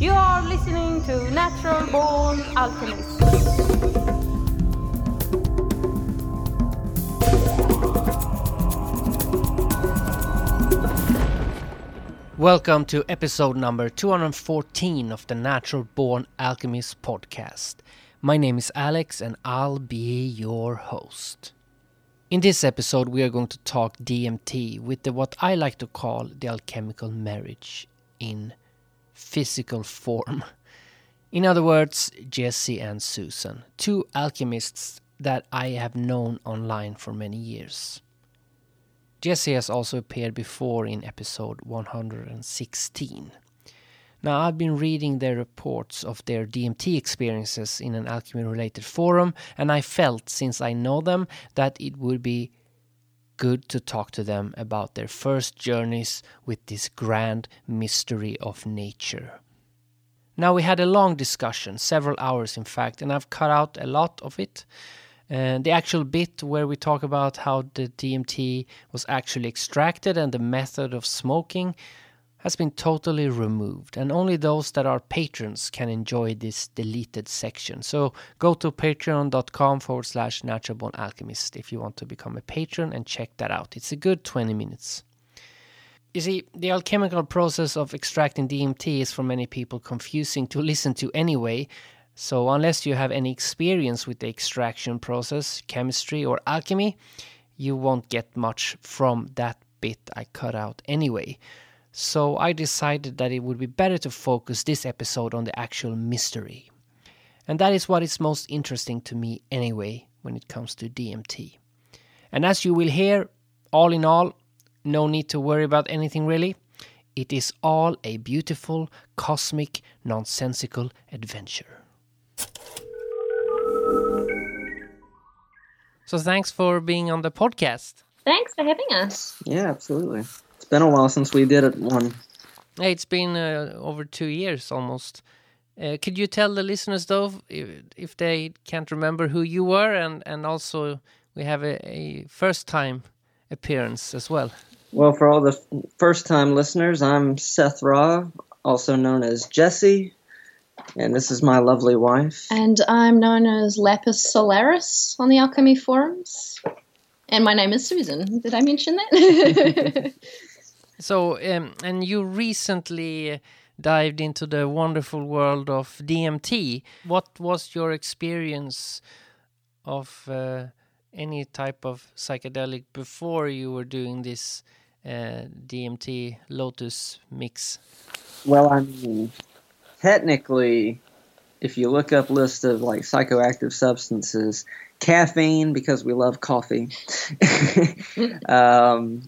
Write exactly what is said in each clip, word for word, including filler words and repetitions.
You are listening to Natural Born Alchemists. Welcome to episode number two hundred fourteen of the Natural Born Alchemists podcast. My name is Alex and I'll be your host. In this episode we are going to talk D M T with the, what I like to call the alchemical marriage in physical form. In other words, Jesse and Susan, two alchemists that I have known online for many years. Jesse has also appeared before in episode one hundred sixteen. Now I've been reading their reports of their D M T experiences in an alchemy-related forum, and I felt, since I know them, that it would be good to talk to them about their first journeys with this grand mystery of nature. Now we had a long discussion, several hours in fact, and I've cut out a lot of it. And the actual bit where we talk about how the D M T was actually extracted and the method of smoking has been totally removed, and only those that are patrons can enjoy this deleted section. So go to patreon.com forward slash naturalbornalchemist if you want to become a patron and check that out. It's a good twenty minutes. You see, the alchemical process of extracting D M T is for many people confusing to listen to anyway, so unless you have any experience with the extraction process, chemistry or alchemy, you won't get much from that bit I cut out anyway. So I decided that it would be better to focus this episode on the actual mystery. And that is what is most interesting to me anyway when it comes to D M T. And as you will hear, all in all, no need to worry about anything really. It is all a beautiful, cosmic, nonsensical adventure. So thanks for being on the podcast. Thanks for having us. Yeah, absolutely. Been a while since we did it one. It's been uh, over two years almost. Uh, could you tell the listeners though, if, if they can't remember who you were, and, and also we have a, a first time appearance as well. Well, for all the f- first time listeners, I'm Seth Ra, also known as Jesse, and this is my lovely wife. And I'm known as Lapis Solaris on the Alchemy forums. And my name is Susan. Did I mention that? So, um, and you recently dived into the wonderful world of D M T. What was your experience of uh, any type of psychedelic before you were doing this uh, D M T Lotus mix? Well, I mean, technically, if you look up list of like psychoactive substances, caffeine, because we love coffee. um,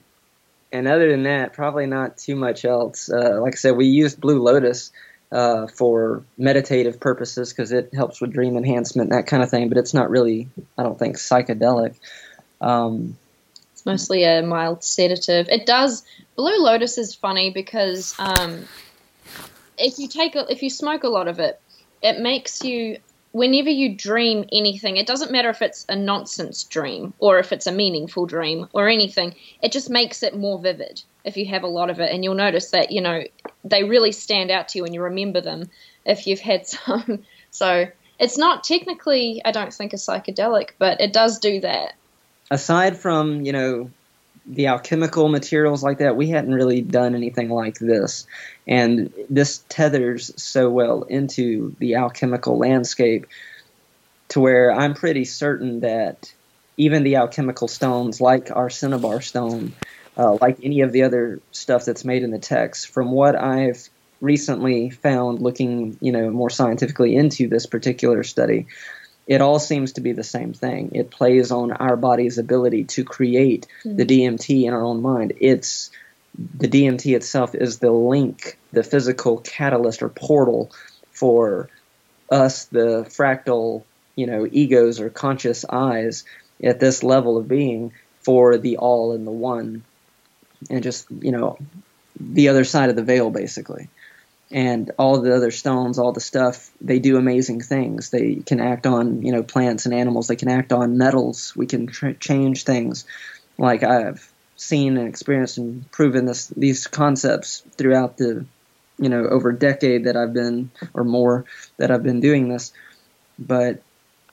and other than that, probably not too much else. Uh, like I said, we used Blue Lotus uh, for meditative purposes because it helps with dream enhancement, that kind of thing. But it's not really, I don't think, psychedelic. Um, it's mostly a mild sedative. It does. Blue Lotus is funny because um, if you take a, if you smoke a lot of it, it makes you. Whenever you dream anything, it doesn't matter if it's a nonsense dream or if it's a meaningful dream or anything, it just makes it more vivid if you have a lot of it. And you'll notice that, you know, they really stand out to you and you remember them if you've had some. So it's not technically, I don't think, a psychedelic, but it does do that. Aside from, you know, the alchemical materials like that, we hadn't really done anything like this. And this tethers so well into the alchemical landscape to where I'm pretty certain that even the alchemical stones, like our cinnabar stone, uh, like any of the other stuff that's made in the text, from what I've recently found looking, you know, more scientifically into this particular study, it all seems to be the same thing. It plays on our body's ability to create the D M T in our own mind. It's the D M T itself is the link, the physical catalyst or portal for us, the fractal, you know, egos or conscious eyes at this level of being for the all and the one, and just, you know, the other side of the veil, basically. And all the other stones, all the stuff, they do amazing things. They can act on, you know, plants and animals. They can act on metals. We can tr- change things. Like I've seen and experienced and proven this, these concepts throughout the you know, over a decade that I've been, or more, that I've been doing this. But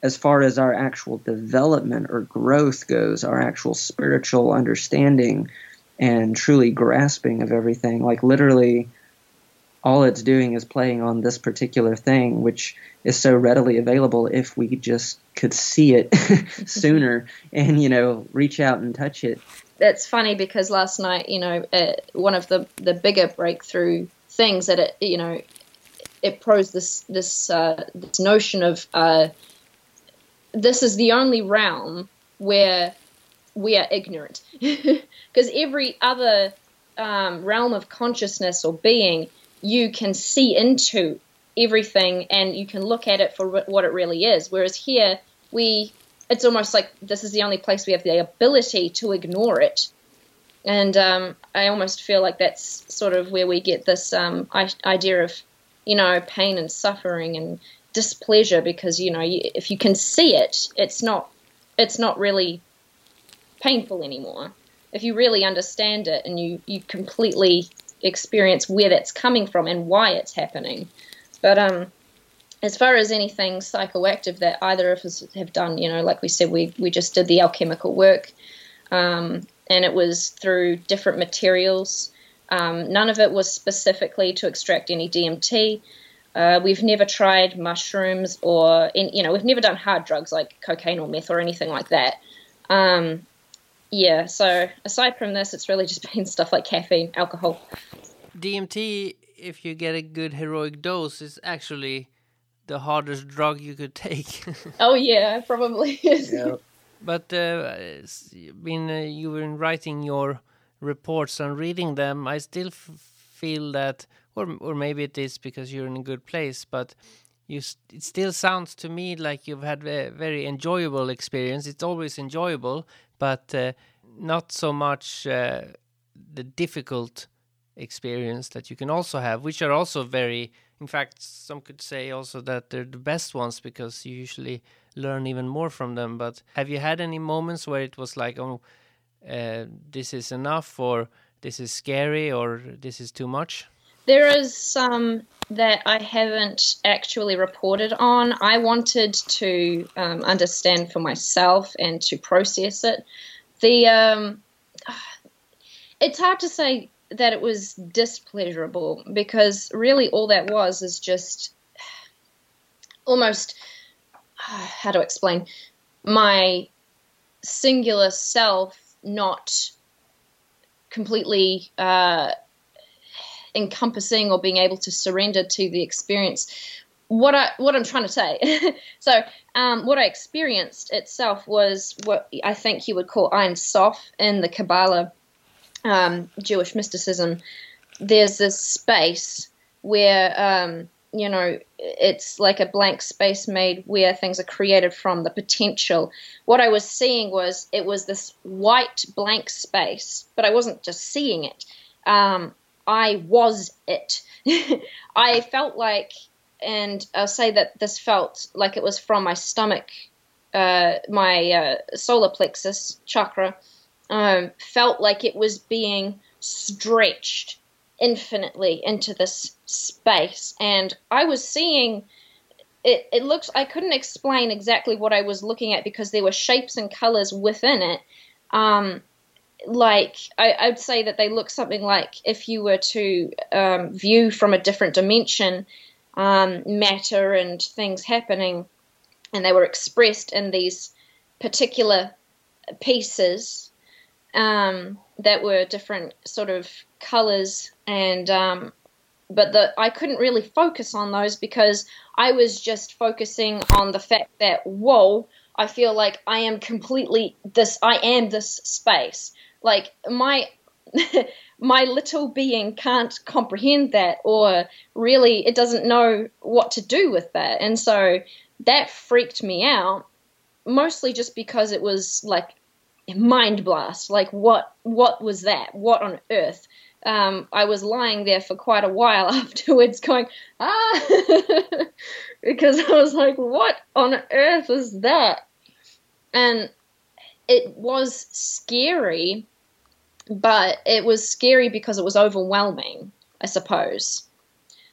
as far as our actual development or growth goes, our actual spiritual understanding and truly grasping of everything, like literally all it's doing is playing on this particular thing, which is so readily available if we just could see it sooner and, you know, reach out and touch it. That's funny because last night, you know, uh, one of the, the bigger breakthrough things that, it, you know, it pros this, this, uh, this notion of uh, this is the only realm where we are ignorant, because every other um, realm of consciousness or being, you can see into everything and you can look at it for re- what it really is. Whereas here, we it's almost like this is the only place we have the ability to ignore it. And um, I almost feel like that's sort of where we get this um, I- idea of, you know, pain and suffering and displeasure, because, you know, you, if you can see it, it's not it's not really painful anymore. If you really understand it and you, you completely experience where that's coming from and why it's happening. But um, as far as anything psychoactive that either of us have done, you know, like we said, we, we just did the alchemical work, um, and it was through different materials. Um, none of it was specifically to extract any D M T. Uh, we've never tried mushrooms or, in, you know, we've never done hard drugs like cocaine or meth or anything like that. Um, yeah, so aside from this, it's really just been stuff like caffeine, alcohol. D M T, if you get a good heroic dose, is actually the hardest drug you could take. Oh, yeah, probably is. Yeah. But uh, when uh, you were writing your reports and reading them, I still f- feel that, or or maybe it is because you're in a good place, but you st- it still sounds to me like you've had a very enjoyable experience. It's always enjoyable, but uh, not so much uh, the difficult experience that you can also have, which are also very, in fact, some could say also that they're the best ones because you usually learn even more from them. But have you had any moments where it was like, oh, uh, this is enough, or this is scary, or this is too much? There is some that I haven't actually reported on. I wanted to um, understand for myself and to process it. The um, it's hard to say that it was displeasurable, because really all that was is just almost, how to explain, my singular self not completely uh, encompassing or being able to surrender to the experience. What I what I'm trying to say. So um, what I experienced itself was what I think you would call Ein Sof in the Kabbalah, um, Jewish mysticism. There's this space where um, you know it's like a blank space made where things are created from the potential. What I was seeing was it was this white blank space, but I wasn't just seeing it. Um, I was it. I felt like, and I'll say that this felt like it was from my stomach, uh, my uh, solar plexus chakra, um, felt like it was being stretched infinitely into this space. And I was seeing, it, it looks, I couldn't explain exactly what I was looking at because there were shapes and colors within it. Um, Like, I, I'd say that they look something like if you were to um, view from a different dimension um, matter and things happening, and they were expressed in these particular pieces um, that were different sort of colors. And um, but the, I couldn't really focus on those because I was just focusing on the fact that, whoa, I feel like I am completely this, I am this space. Like my my little being can't comprehend that, or really it doesn't know what to do with that. And so that freaked me out, mostly just because it was like mind blast. Like what what was that? What on earth? Um, I was lying there for quite a while afterwards going, ah, because I was like, what on earth is that? And it was scary, but it was scary because it was overwhelming, I suppose.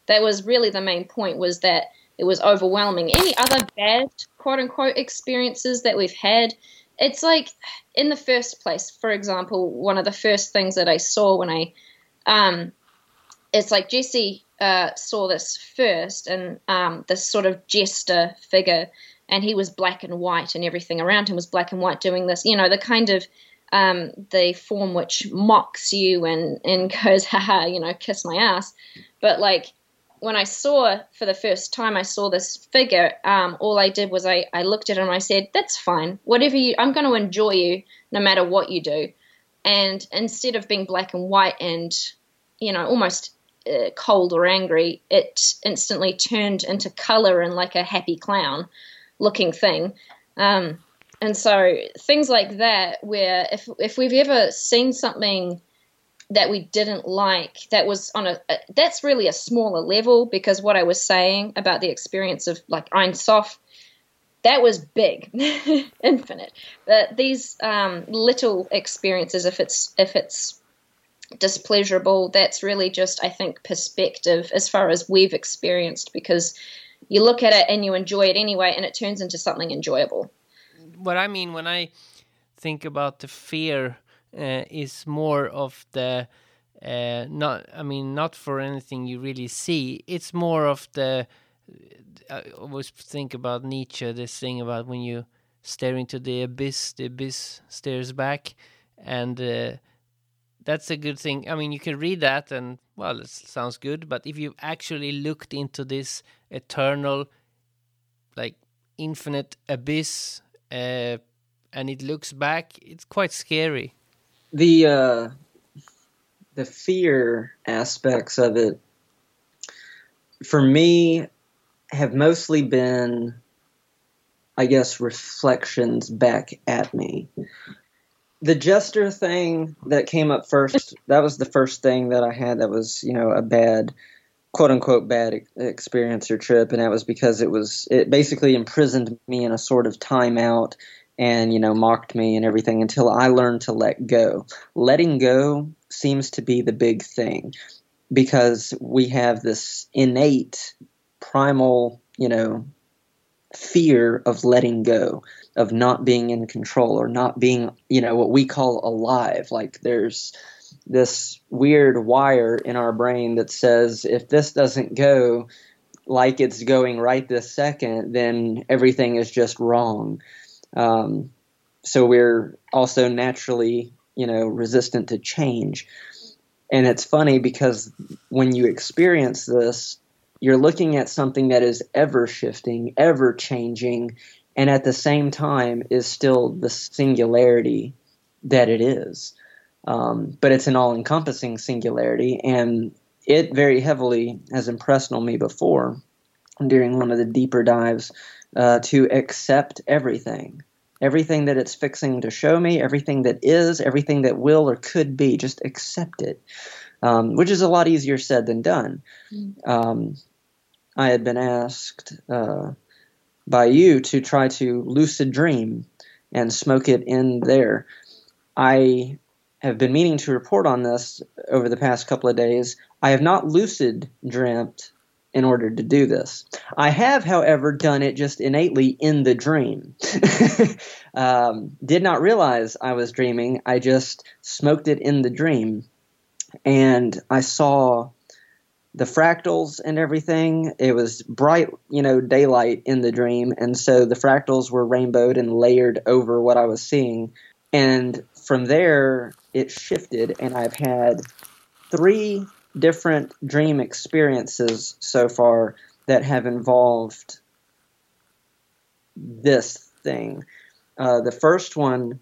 that was really the main point, was that it was overwhelming. Any other bad, quote-unquote, experiences that we've had, it's like in the first place, for example, one of the first things that I saw when I um, – it's like Jesse uh, saw this first, and um, this sort of jester figure, and he was black and white, and everything around him was black and white doing this, you know, the kind of um, – the form which mocks you and, and goes, haha, you know, kiss my ass. But like, when I saw for the first time, I saw this figure, um, all I did was I, I looked at him and I said, that's fine. Whatever you, I'm going to enjoy you no matter what you do. And instead of being black and white and, you know, almost uh, cold or angry, it instantly turned into color and like a happy clown looking thing. Um, and so things like that, where if, if we've ever seen something that we didn't like, that was on a, a, that's really a smaller level, because what I was saying about the experience of like Ein Sof, that was big, infinite. But these um, little experiences, if it's, if it's displeasurable, that's really just, I think, perspective as far as we've experienced, because you look at it and you enjoy it anyway, and it turns into something enjoyable. What I mean when I think about the fear Uh, is more of the uh, not. I mean, not for anything you really see. It's more of the. I always think about Nietzsche. This thing about when you stare into the abyss, the abyss stares back, and uh, that's a good thing. I mean, you can read that, and well, it sounds good. But if you've actually looked into this eternal, like infinite abyss, uh, and it looks back, it's quite scary. The uh, the fear aspects of it, for me, have mostly been, I guess, reflections back at me. The jester thing that came up first, that was the first thing that I had that was, you know, a bad, quote-unquote, bad experience or trip, and that was because it was, it basically imprisoned me in a sort of timeout, and, you know, mocked me and everything until I learned to let go. Letting go seems to be the big thing, because we have this innate, primal, you know, fear of letting go, of not being in control or not being, you know, what we call alive. Like there's this weird wire in our brain that says if this doesn't go like it's going right this second, then everything is just wrong. Um, so we're also naturally, you know, resistant to change. And it's funny because when you experience this, you're looking at something that is ever shifting, ever changing, and at the same time is still the singularity that it is. Um, but it's an all-encompassing singularity, and it very heavily has impressed on me before during one of the deeper dives uh, to accept everything. Everything that it's fixing to show me, everything that is, everything that will or could be, just accept it, um, which is a lot easier said than done. Um, I had been asked uh, by you to try to lucid dream and smoke it in there. I have been meaning to report on this over the past couple of days. I have not lucid dreamt in order to do this. I have, however, done it just innately in the dream. um, did not realize I was dreaming. I just smoked it in the dream. And I saw the fractals and everything. It was bright, you know, daylight in the dream. And so the fractals were rainbowed and layered over what I was seeing. And from there, it shifted. And I've had three different dream experiences so far that have involved this thing. Uh, the first one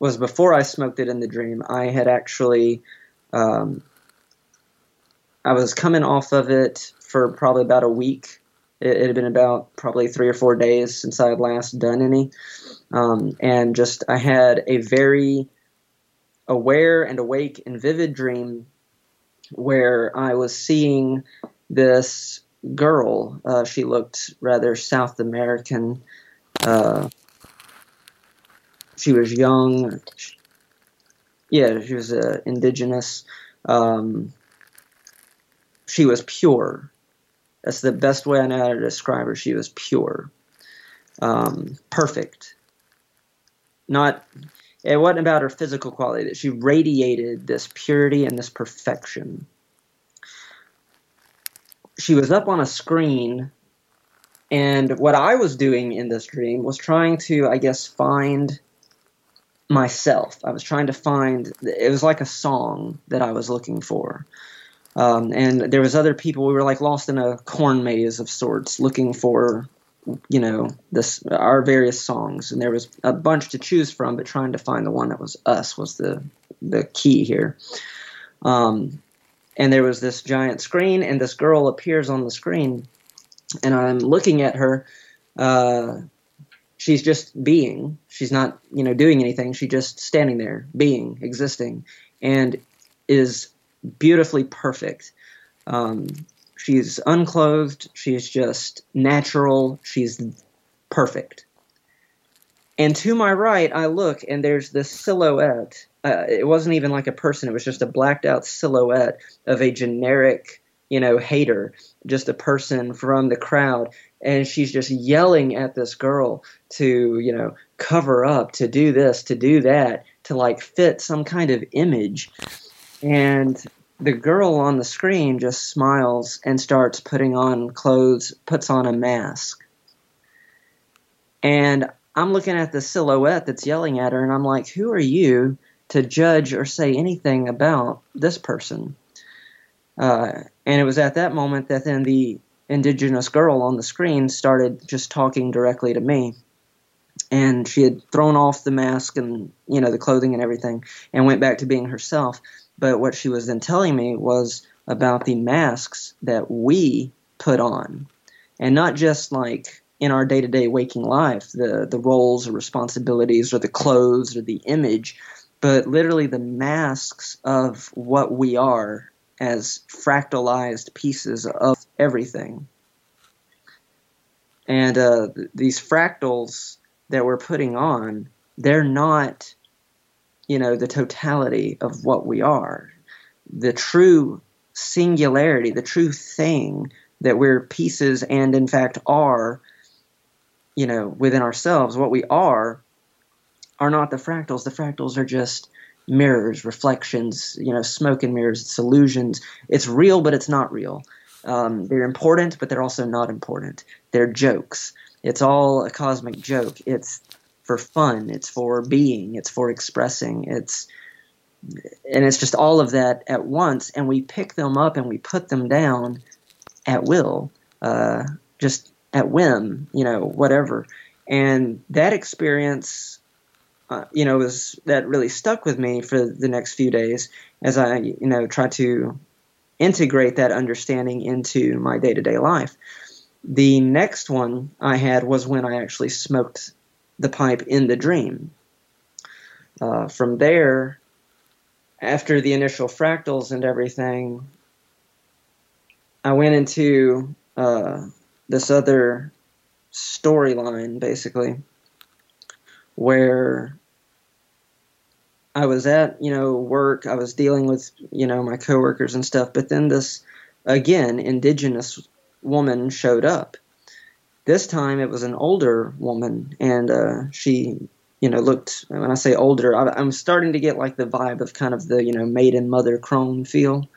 was before I smoked it in the dream. I had actually, um, I was coming off of it for probably about a week. It, it had been about probably three or four days since I had last done any. Um, and just, I had a very aware and awake and vivid dream where I was seeing this girl. Uh, she looked rather South American. Uh, she was young. Yeah, she was uh, indigenous. Um, she was pure. That's the best way I know how to describe her. She was pure, um, perfect. Not, it wasn't about her physical quality, that she radiated this purity and this perfection. She was up on a screen, and what I was doing in this dream was trying to, I guess, find myself. I was trying to find, it was like a song that I was looking for. Um, and there was other people, we were like lost in a corn maze of sorts, looking for, you know, this, our various songs. And there was a bunch to choose from, but trying to find the one that was us was the, the key here. Um, and there was this giant screen, and this girl appears on the screen, and I'm looking at her. Uh, she's just being, she's not, you know, doing anything. She's just standing there, being, existing, and is beautifully perfect. Um, she's unclothed. She's just natural. She's perfect. And to my right, I look, and there's this silhouette. Uh, it wasn't even like a person. It was just a blacked out silhouette of a generic, you know, hater, just a person from the crowd. And she's just yelling at this girl to, you know, cover up, to do this, to do that, to like fit some kind of image. And the girl on the screen just smiles and starts putting on clothes, puts on a mask. And I'm looking at the silhouette that's yelling at her, and I'm like, who are you to judge or say anything about this person? Uh, and it was at that moment that then the indigenous girl on the screen started just talking directly to me. And she had thrown off the mask and, you know, the clothing and everything, and went back to being herself. But what she was then telling me was about the masks that we put on, and not just like in our day-to-day waking life, the, the roles or responsibilities or the clothes or the image, but literally the masks of what we are as fractalized pieces of everything. And uh, these fractals that we're putting on, they're not, you know, the totality of what we are. The true singularity, the true thing that we're pieces and in fact are, you know, within ourselves, what we are, are not the fractals. The fractals are just mirrors, reflections, you know, smoke and mirrors, it's illusions. It's real, but it's not real. Um, they're important, but they're also not important. They're jokes. It's all a cosmic joke. It's for fun, it's for being, it's for expressing, it's, and it's just all of that at once, and we pick them up and we put them down at will, uh, just at whim, you know, whatever. And that experience, uh, you know, was, that really stuck with me for the next few days as I, you know, tried to integrate that understanding into my day-to-day life. The next one I had was when I actually smoked the pipe in the dream. Uh, from there, after the initial fractals and everything, I went into uh, this other storyline, basically, where I was at, you know, work, I was dealing with, you know, my coworkers and stuff, but then this, again, indigenous woman showed up. This time it was an older woman, and uh, she, you know, looked, when I say older, I, I'm starting to get like the vibe of kind of the, you know, maiden mother crone feel.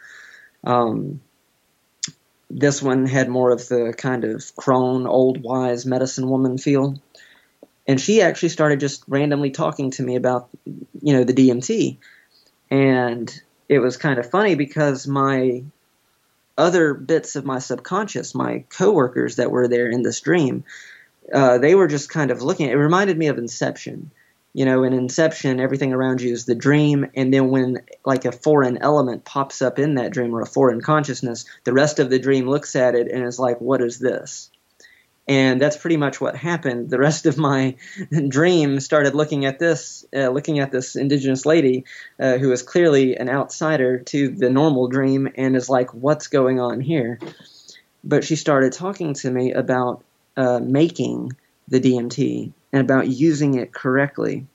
Um, this one had more of the kind of crone, old, wise medicine woman feel. And she actually started just randomly talking to me about, you know, the D M T. And it was kind of funny because my other bits of my subconscious, my coworkers that were there in this dream, uh, they were just kind of looking. It reminded me of Inception. You know, in Inception, everything around you is the dream, and then when like a foreign element pops up in that dream or a foreign consciousness, the rest of the dream looks at it and is like, what is this? And that's pretty much what happened. The rest of my dream started looking at this, uh, looking at this indigenous lady uh, who is clearly an outsider to the normal dream and is like, what's going on here? But she started talking to me about uh, making the D M T and about using it correctly.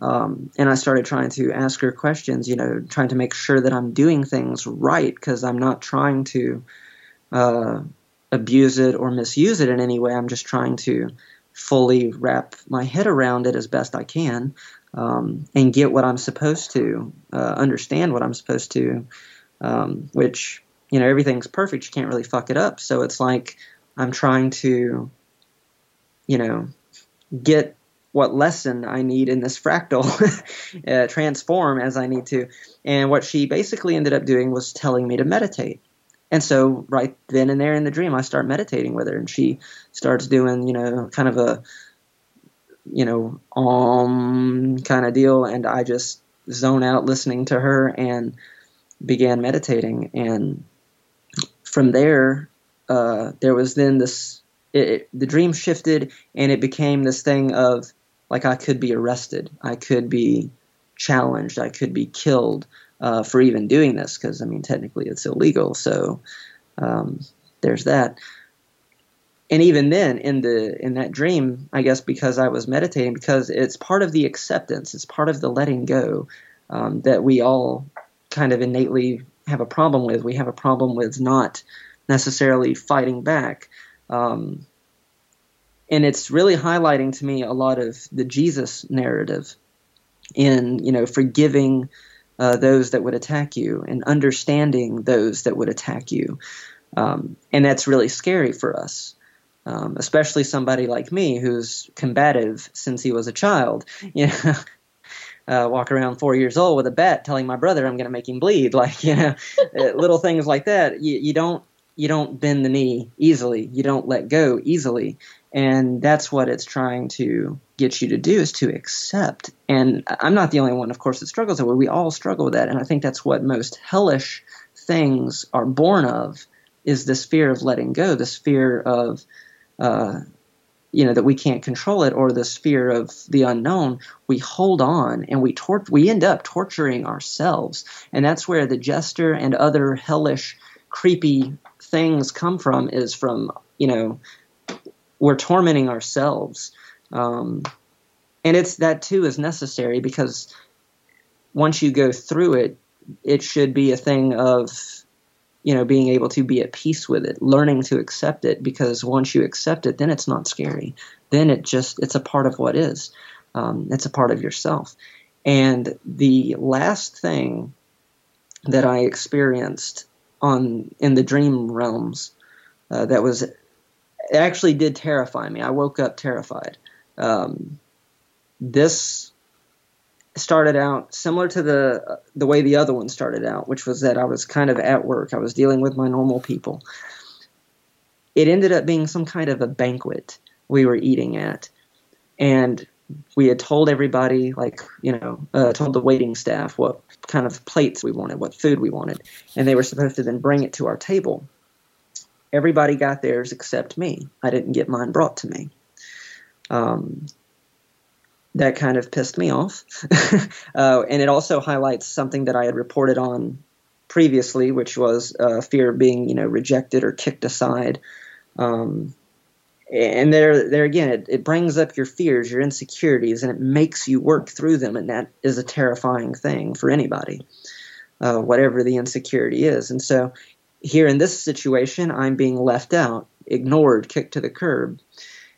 Um, and I started trying to ask her questions, you know, trying to make sure that I'm doing things right because I'm not trying to uh, abuse it or misuse it in any way. I'm just trying to fully wrap my head around it as best I can, um, and get what I'm supposed to, uh, understand what I'm supposed to, um, which, you know, everything's perfect. You can't really fuck it up. So it's like I'm trying to, you know, get what lesson I need in this fractal, uh, transform as I need to. And what she basically ended up doing was telling me to meditate. And so right then and there in the dream, I start meditating with her, and she starts doing, you know, kind of a, you know, um, kind of deal. And I just zone out listening to her and began meditating. And from there, uh, there was then this, it, it, the dream shifted, and it became this thing of like, I could be arrested. I could be challenged. I could be killed. Uh, for even doing this, because, I mean, technically it's illegal, so um, there's that. And even then, in the in that dream, I guess because I was meditating, because it's part of the acceptance, it's part of the letting go, um, that we all kind of innately have a problem with. We have a problem with not necessarily fighting back. Um, and it's really highlighting to me a lot of the Jesus narrative in, you know, forgiving Uh, those that would attack you, and understanding those that would attack you. Um, and that's really scary for us, um, especially somebody like me who's combative since he was a child. You know, uh, walk around four years old with a bat telling my brother I'm going to make him bleed. Like, you know, little things like that. You, you don't you don't bend the knee easily. You don't let go easily. And that's what it's trying to get you to do, is to accept. And I'm not the only one, of course, that struggles with it. We all struggle with that. And I think that's what most hellish things are born of, is this fear of letting go, this fear of, uh, you know, that we can't control it, or this fear of the unknown. We hold on, and we tor- we end up torturing ourselves. And that's where the jester and other hellish, creepy things come from, is from, you know, we're tormenting ourselves. Um, and it's that too is necessary, because once you go through it, it should be a thing of, you know, being able to be at peace with it, learning to accept it, because once you accept it, then it's not scary. Then it just, it's a part of what is. Um, it's a part of yourself. And the last thing that I experienced on in the dream realms, uh, that was, it actually did terrify me. I woke up terrified. Um, this started out similar to the the way the other one started out, which was that I was kind of at work. I was dealing with my normal people. It ended up being some kind of a banquet we were eating at. And we had told everybody, like, you know, uh, told the waiting staff what kind of plates we wanted, what food we wanted. And they were supposed to then bring it to our table. Everybody got theirs except me. I didn't get mine brought to me. Um, that kind of pissed me off. uh, and it also highlights something that I had reported on previously, which was uh, fear of being, you know, rejected or kicked aside. Um, and there, there again, it, it brings up your fears, your insecurities, and it makes you work through them. And that is a terrifying thing for anybody, uh, whatever the insecurity is. And so here in this situation, I'm being left out, ignored, kicked to the curb.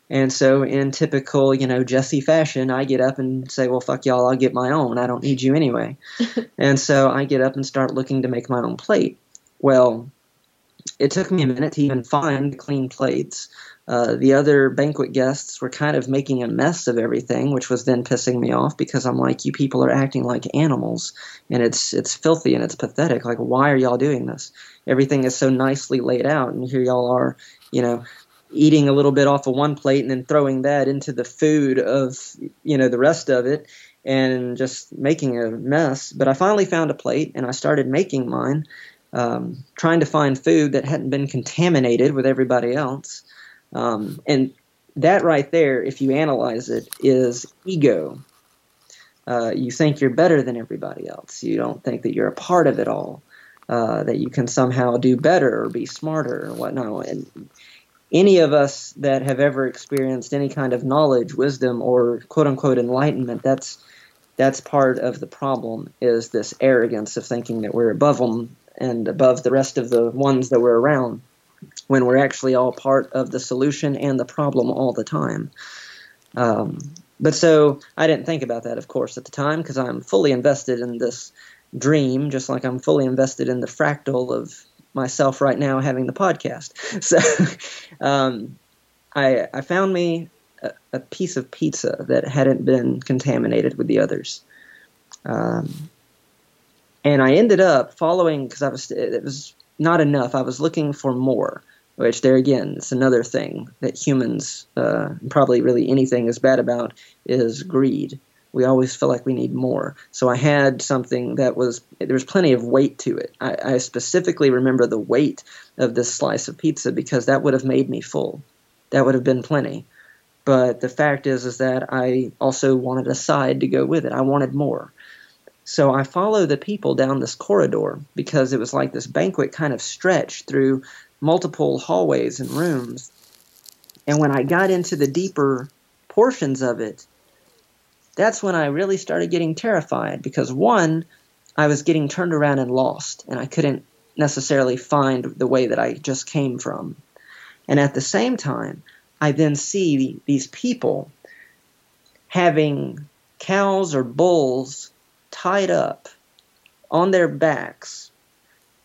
And so in typical, you know, Jesse fashion, I get up and say, well, fuck y'all, I'll get my own. I don't need you anyway. And so I get up and start looking to make my own plate. Well, it took me a minute to even find clean plates. Uh, the other banquet guests were kind of making a mess of everything, which was then pissing me off, because I'm like, you people are acting like animals, and it's it's filthy and it's pathetic. Like, why are y'all doing this? Everything is so nicely laid out, and here y'all are, you know, eating a little bit off of one plate and then throwing that into the food of, you know, the rest of it, and just making a mess. But I finally found a plate, and I started making mine, um, trying to find food that hadn't been contaminated with everybody else. Um, and that right there, if you analyze it, is ego. Uh, you think you're better than everybody else. You don't think that you're a part of it all, uh, that you can somehow do better or be smarter or whatnot. And any of us that have ever experienced any kind of knowledge, wisdom, or quote-unquote enlightenment, that's that's part of the problem, is this arrogance of thinking that we're above them and above the rest of the ones that we're around. when we're actually all part of the solution and the problem all the time. Um, but so I didn't think about that, of course, at the time, because I'm fully invested in this dream, just like I'm fully invested in the fractal of myself right now having the podcast. So um, I, I found me a, a piece of pizza that hadn't been contaminated with the others. Um, and I ended up following, because I was, it was not enough. I was looking for more, which there again, it's another thing that humans, uh, probably really anything is bad about, is greed. We always feel like we need more. So I had something that was, there was plenty of weight to it. I, I specifically remember the weight of this slice of pizza because that would have made me full. That would have been plenty. But the fact is, is that I also wanted a side to go with it. I wanted more. So I followed the people down this corridor because it was like this banquet kind of stretched through multiple hallways and rooms. And when I got into the deeper portions of it, that's when I really started getting terrified because, one, I was getting turned around and lost, and I couldn't necessarily find the way that I just came from. And at the same time, I then see these people having cows or bulls tied up on their backs,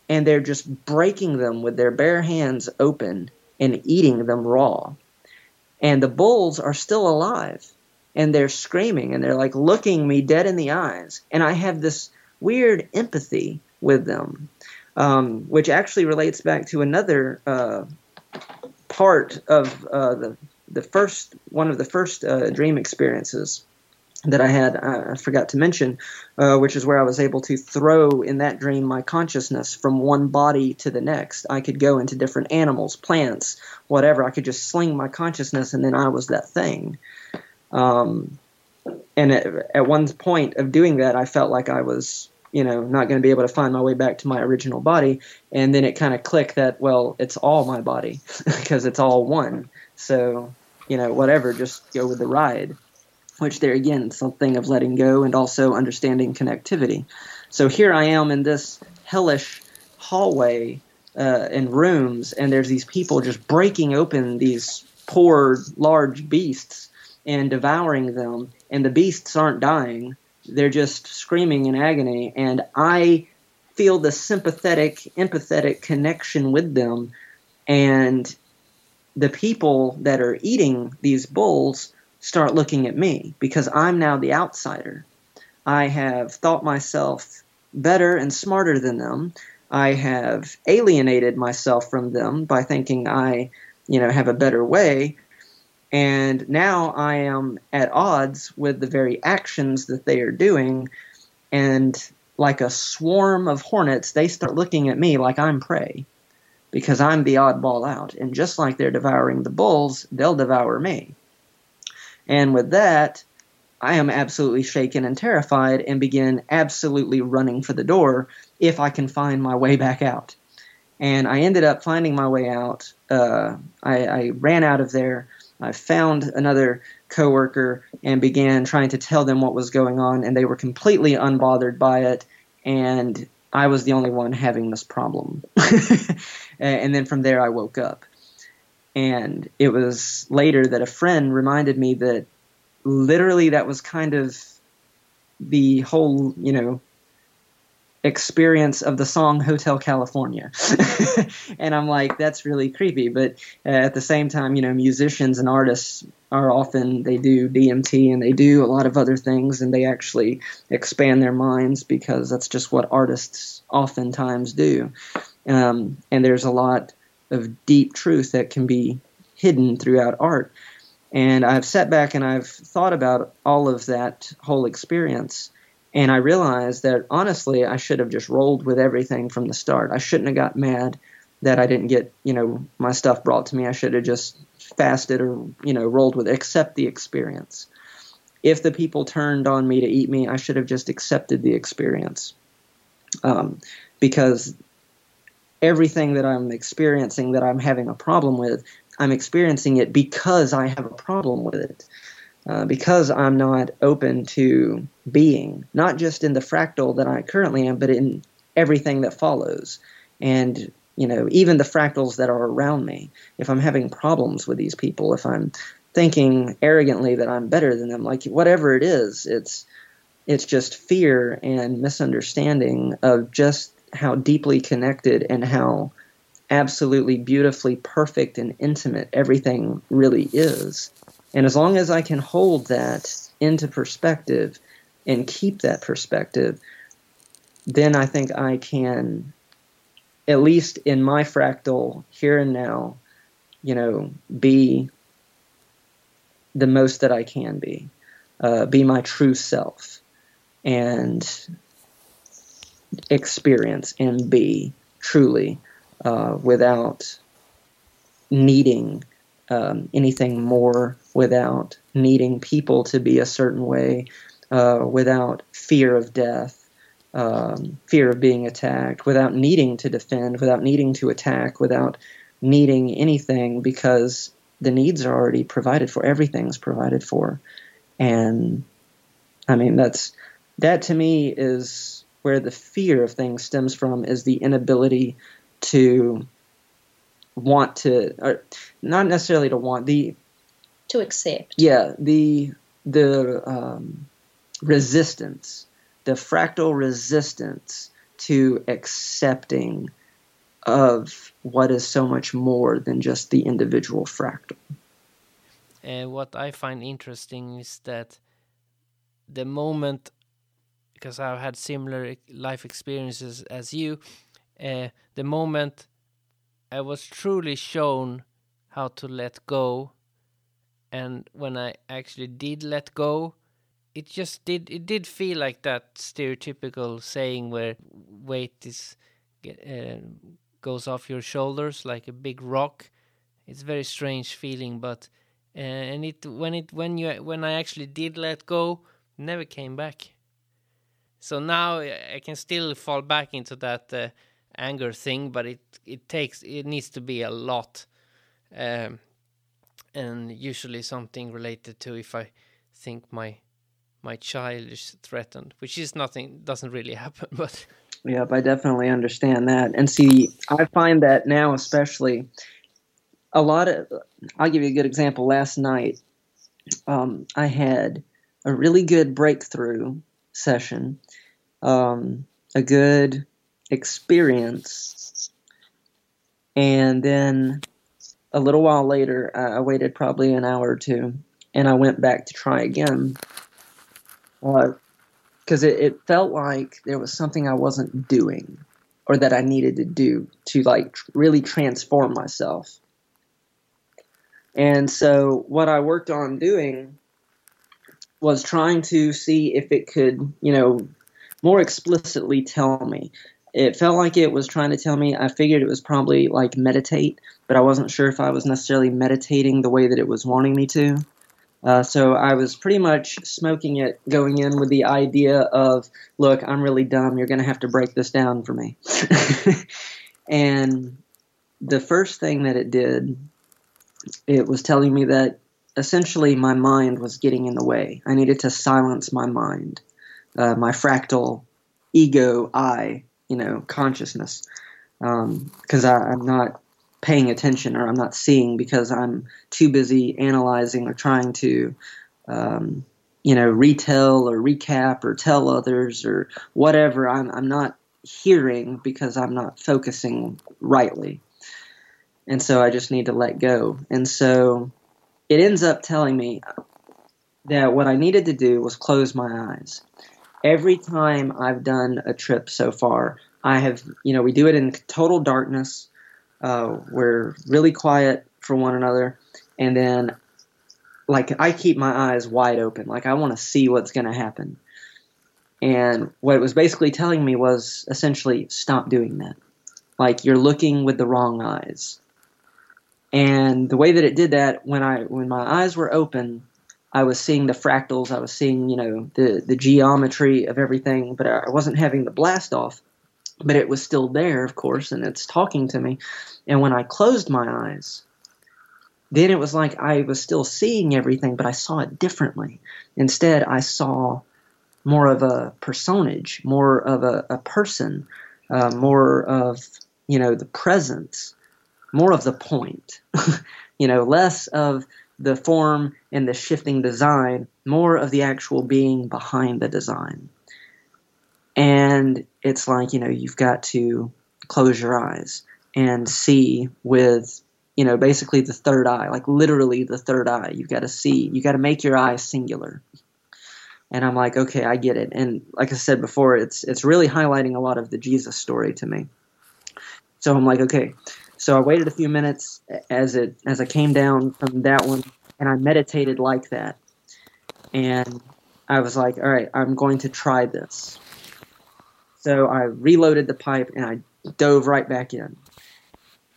and they're just breaking them with their bare hands open and eating them raw. And the bulls are still alive. And they're screaming, and they're like looking me dead in the eyes. And I have this weird empathy with them, um, which actually relates back to another uh, part of uh, the the first one of the first uh, dream experiences that I had. I forgot to mention, uh, which is where I was able to throw in that dream my consciousness from one body to the next. I could go into different animals, plants, whatever. I could just sling my consciousness, and then I was that thing. Um, and at, at one point of doing that, I felt like I was, you know, not going to be able to find my way back to my original body. And then it kind of clicked that, well, it's all my body because it's all one. So, you know, whatever, just go with the ride, which there again, something of letting go and also understanding connectivity. So here I am in this hellish hallway, uh, and rooms, and there's these people just breaking open these poor large beasts and devouring them, and the beasts aren't dying. They're just screaming in agony, and I feel the sympathetic, empathetic connection with them, and the people that are eating these bulls start looking at me because I'm now the outsider. I have thought myself better and smarter than them. I have alienated myself from them by thinking I, you know, have a better way. And now I am at odds with the very actions that they are doing, and like a swarm of hornets, they start looking at me like I'm prey because I'm the oddball out. And just like they're devouring the bulls, they'll devour me. And with that, I am absolutely shaken and terrified and begin absolutely running for the door if I can find my way back out. And I ended up finding my way out. Uh, I, I ran out of there. I found another coworker and began trying to tell them what was going on, and they were completely unbothered by it, and I was the only one having this problem. And then from there I woke up. And it was later that a friend reminded me that literally that was kind of the whole, you know, experience of the song Hotel California. And I'm like, that's really creepy. But uh, at the same time, you know, musicians and artists are often, they do D M T and they do a lot of other things, and they actually expand their minds because that's just what artists oftentimes do. Um, and there's a lot of deep truth that can be hidden throughout art. And I've sat back and I've thought about all of that whole experience. And I realized that, honestly, I should have just rolled with everything from the start. I shouldn't have got mad that I didn't get, you know, my stuff brought to me. I should have just fasted or, you know, rolled with it, accept the experience. If the people turned on me to eat me, I should have just accepted the experience. Um, because everything that I'm experiencing that I'm having a problem with, I'm experiencing it because I have a problem with it. Uh, because I'm not open to being, not just in the fractal that I currently am, but in everything that follows. And you know, even the fractals that are around me. If I'm having problems with these people, if I'm thinking arrogantly that I'm better than them, like whatever it is, it's it's just fear and misunderstanding of just how deeply connected and how absolutely beautifully perfect and intimate everything really is. And as long as I can hold that into perspective and keep that perspective, then I think I can, at least in my fractal here and now, you know, be the most that I can be, uh, be my true self and experience and be truly uh, without needing um, anything more, without needing people to be a certain way, uh, without fear of death. Um, fear of being attacked, without needing to defend, without needing to attack, without needing anything, because the needs are already provided for. Everything's provided for. And I mean, that's that to me is where the fear of things stems from, is the inability to want to, or not necessarily to want, the to accept. Yeah, the the um, resistance. The fractal resistance to accepting of what is so much more than just the individual fractal. Uh, what I find interesting is that the moment, because I've had similar life experiences as you, uh, the moment I was truly shown how to let go, and when I actually did let go, It just did. It did feel like that stereotypical saying where weight is uh, goes off your shoulders like a big rock. It's a very strange feeling, but uh, and it when it when you when I actually did let go, it never came back. So now I can still fall back into that uh, anger thing, but it it takes it needs to be a lot, um, and usually something related to if I think my. My child is threatened, which is nothing, doesn't really happen. But yep, I definitely understand that. And see, I find that now especially a lot of, I'll give you a good example. Last night, um, I had a really good breakthrough session, um, a good experience. And then a little while later, I waited probably an hour or two, and I went back to try again. Because uh, it, it felt like there was something I wasn't doing or that I needed to do to like tr- really transform myself. And so what I worked on doing was trying to see if it could, you know, more explicitly tell me. It felt like it was trying to tell me. I figured it was probably like meditate, but I wasn't sure if I was necessarily meditating the way that it was wanting me to. Uh, so I was pretty much smoking it, going in with the idea of, look, I'm really dumb. You're going to have to break this down for me. And the first thing that it did, it was telling me that essentially my mind was getting in the way. I needed to silence my mind, uh, my fractal ego, I, you know, consciousness, um, because I'm not paying attention, or I'm not seeing because I'm too busy analyzing or trying to, um, you know, retell or recap or tell others or whatever. I'm, I'm not hearing because I'm not focusing rightly. And so I just need to let go. And so it ends up telling me that what I needed to do was close my eyes. Every time I've done a trip so far, I have, you know, we do it in total darkness. Uh, we're really quiet for one another, and then, like, I keep my eyes wide open. Like, I want to see what's going to happen. And what it was basically telling me was, essentially, stop doing that. Like, you're looking with the wrong eyes. And the way that it did that, when I when my eyes were open, I was seeing the fractals. I was seeing, you know, the, the geometry of everything, but I wasn't having the blast off. But it was still there, of course, and it's talking to me. And when I closed my eyes, then it was like I was still seeing everything, but I saw it differently. Instead, I saw more of a personage, more of a, a person, uh, more of you know, the presence, more of the point, you know, less of the form and the shifting design, more of the actual being behind the design. And it's like, you know, you've got to close your eyes and see with, you know, basically the third eye, like literally the third eye. You've got to see, you got to make your eye singular. And I'm like, okay, I get it. And like I said before, it's it's really highlighting a lot of the Jesus story to me. So I'm like, okay. So I waited a few minutes as it as I came down from that one, and I meditated like that. And I was like, all right, I'm going to try this. So I reloaded the pipe and I dove right back in.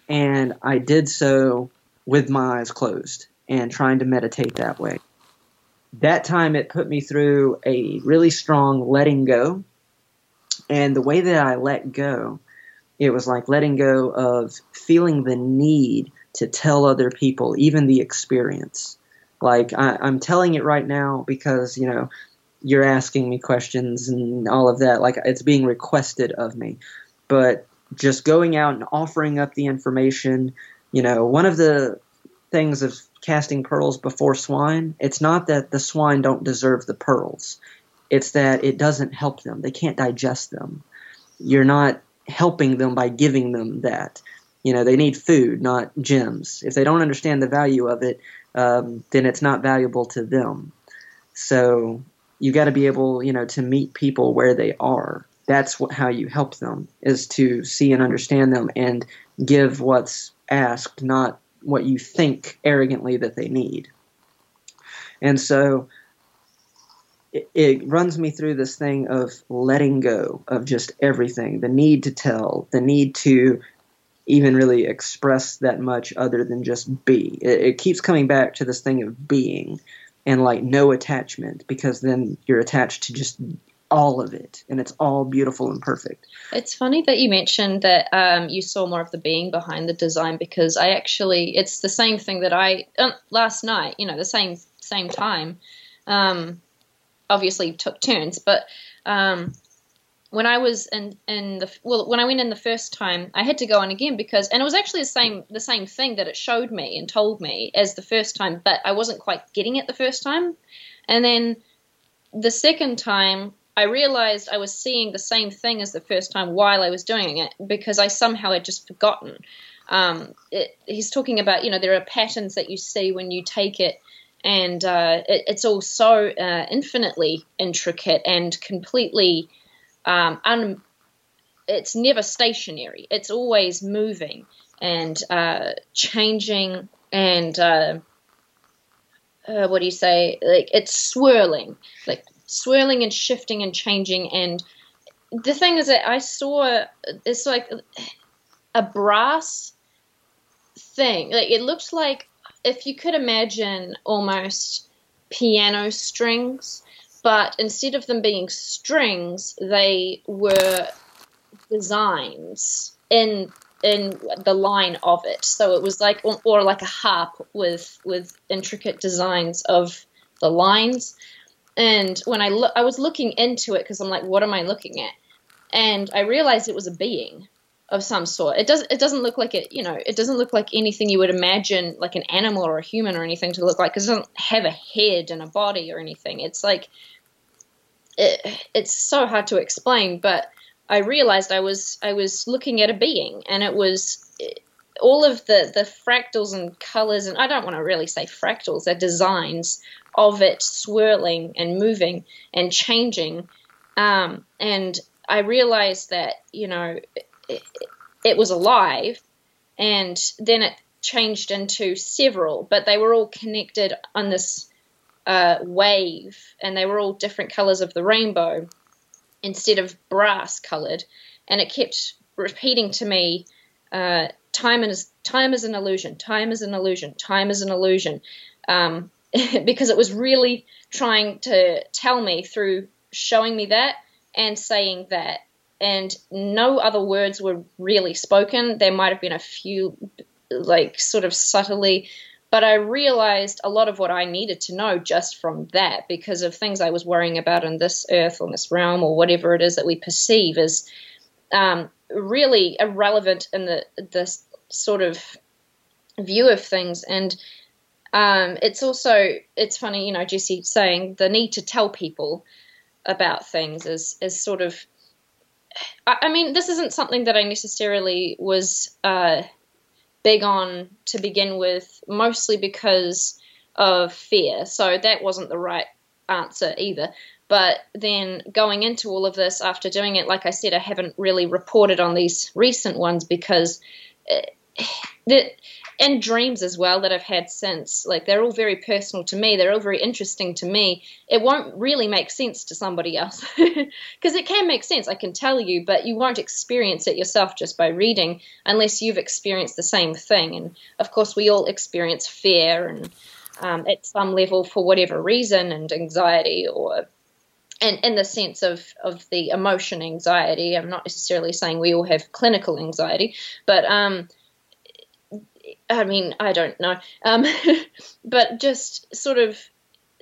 And I did so with my eyes closed and trying to meditate that way. That time it put me through a really strong letting go. And the way that I let go, it was like letting go of feeling the need to tell other people, even the experience. Like I, I'm telling it right now because, you know, you're asking me questions and all of that. Like it's being requested of me. But just going out and offering up the information, you know, one of the things of casting pearls before swine, it's not that the swine don't deserve the pearls. It's that it doesn't help them. They can't digest them. You're not helping them by giving them that. You know, they need food, not gems. If they don't understand the value of it, um, then it's not valuable to them. So you got to be able, you know, to meet people where they are. That's what, how you help them, is to see and understand them and give what's asked, not what you think arrogantly that they need. And so it, it runs me through this thing of letting go of just everything, the need to tell, the need to even really express that much other than just be. It, it keeps coming back to this thing of being and like no attachment, because then you're attached to just all of it, and it's all beautiful and perfect. It's funny that you mentioned that um, you saw more of the being behind the design, because I actually, it's the same thing that I, uh, last night, you know, the same same time, um, obviously took turns, but um, when I was in, in the, well, when I went in the first time, I had to go on again because, and it was actually the same the same thing that it showed me and told me as the first time, but I wasn't quite getting it the first time. And then the second time, I realized I was seeing the same thing as the first time while I was doing it, because I somehow had just forgotten. Um, it, he's talking about, you know, there are patterns that you see when you take it, and uh, it, it's all so uh, infinitely intricate and completely um, un. It's never stationary. It's always moving and uh, changing and uh, uh, what do you say? Like it's swirling, like. swirling and shifting and changing. And the thing is that I saw, it's like a brass thing. Like it looked like if you could imagine almost piano strings, but instead of them being strings, they were designs in in the line of it. So it was like, or, or like a harp with with intricate designs of the lines. And when I look, I was looking into it because I'm like, what am I looking at? And I realized it was a being of some sort. It doesn't, it doesn't look like it, you know, it doesn't look like anything you would imagine like an animal or a human or anything to look like, because it doesn't have a head and a body or anything. It's like, it, it's so hard to explain, but I realized I was, I was looking at a being, and it was it, all of the, the fractals and colors, and I don't want to really say fractals, they're designs of it swirling and moving and changing. Um, and I realized that, you know, it, it was alive, and then it changed into several, but they were all connected on this uh, wave, and they were all different colors of the rainbow instead of brass colored. And it kept repeating to me, uh, Time is time is an illusion. Time is an illusion. Time is an illusion, um, because it was really trying to tell me through showing me that and saying that, and no other words were really spoken. There might have been a few, like sort of subtly, but I realized a lot of what I needed to know just from that, because of things I was worrying about on this earth, on this realm, or whatever it is that we perceive as. Um, really irrelevant in the this sort of view of things. And um, it's also, it's funny, you know, Jesse saying the need to tell people about things is, is sort of, I, I mean, this isn't something that I necessarily was uh, big on to begin with, mostly because of fear. So that wasn't the right answer either. But then going into all of this after doing it, like I said, I haven't really reported on these recent ones because it, that, and dreams as well that I've had since, like they're all very personal to me. They're all very interesting to me. It won't really make sense to somebody else because it can make sense, I can tell you, but you won't experience it yourself just by reading unless you've experienced the same thing. And of course we all experience fear and um, at some level for whatever reason, and anxiety, or and in the sense of, of the emotion anxiety. I'm not necessarily saying we all have clinical anxiety, but um, I mean, I don't know. Um, but just sort of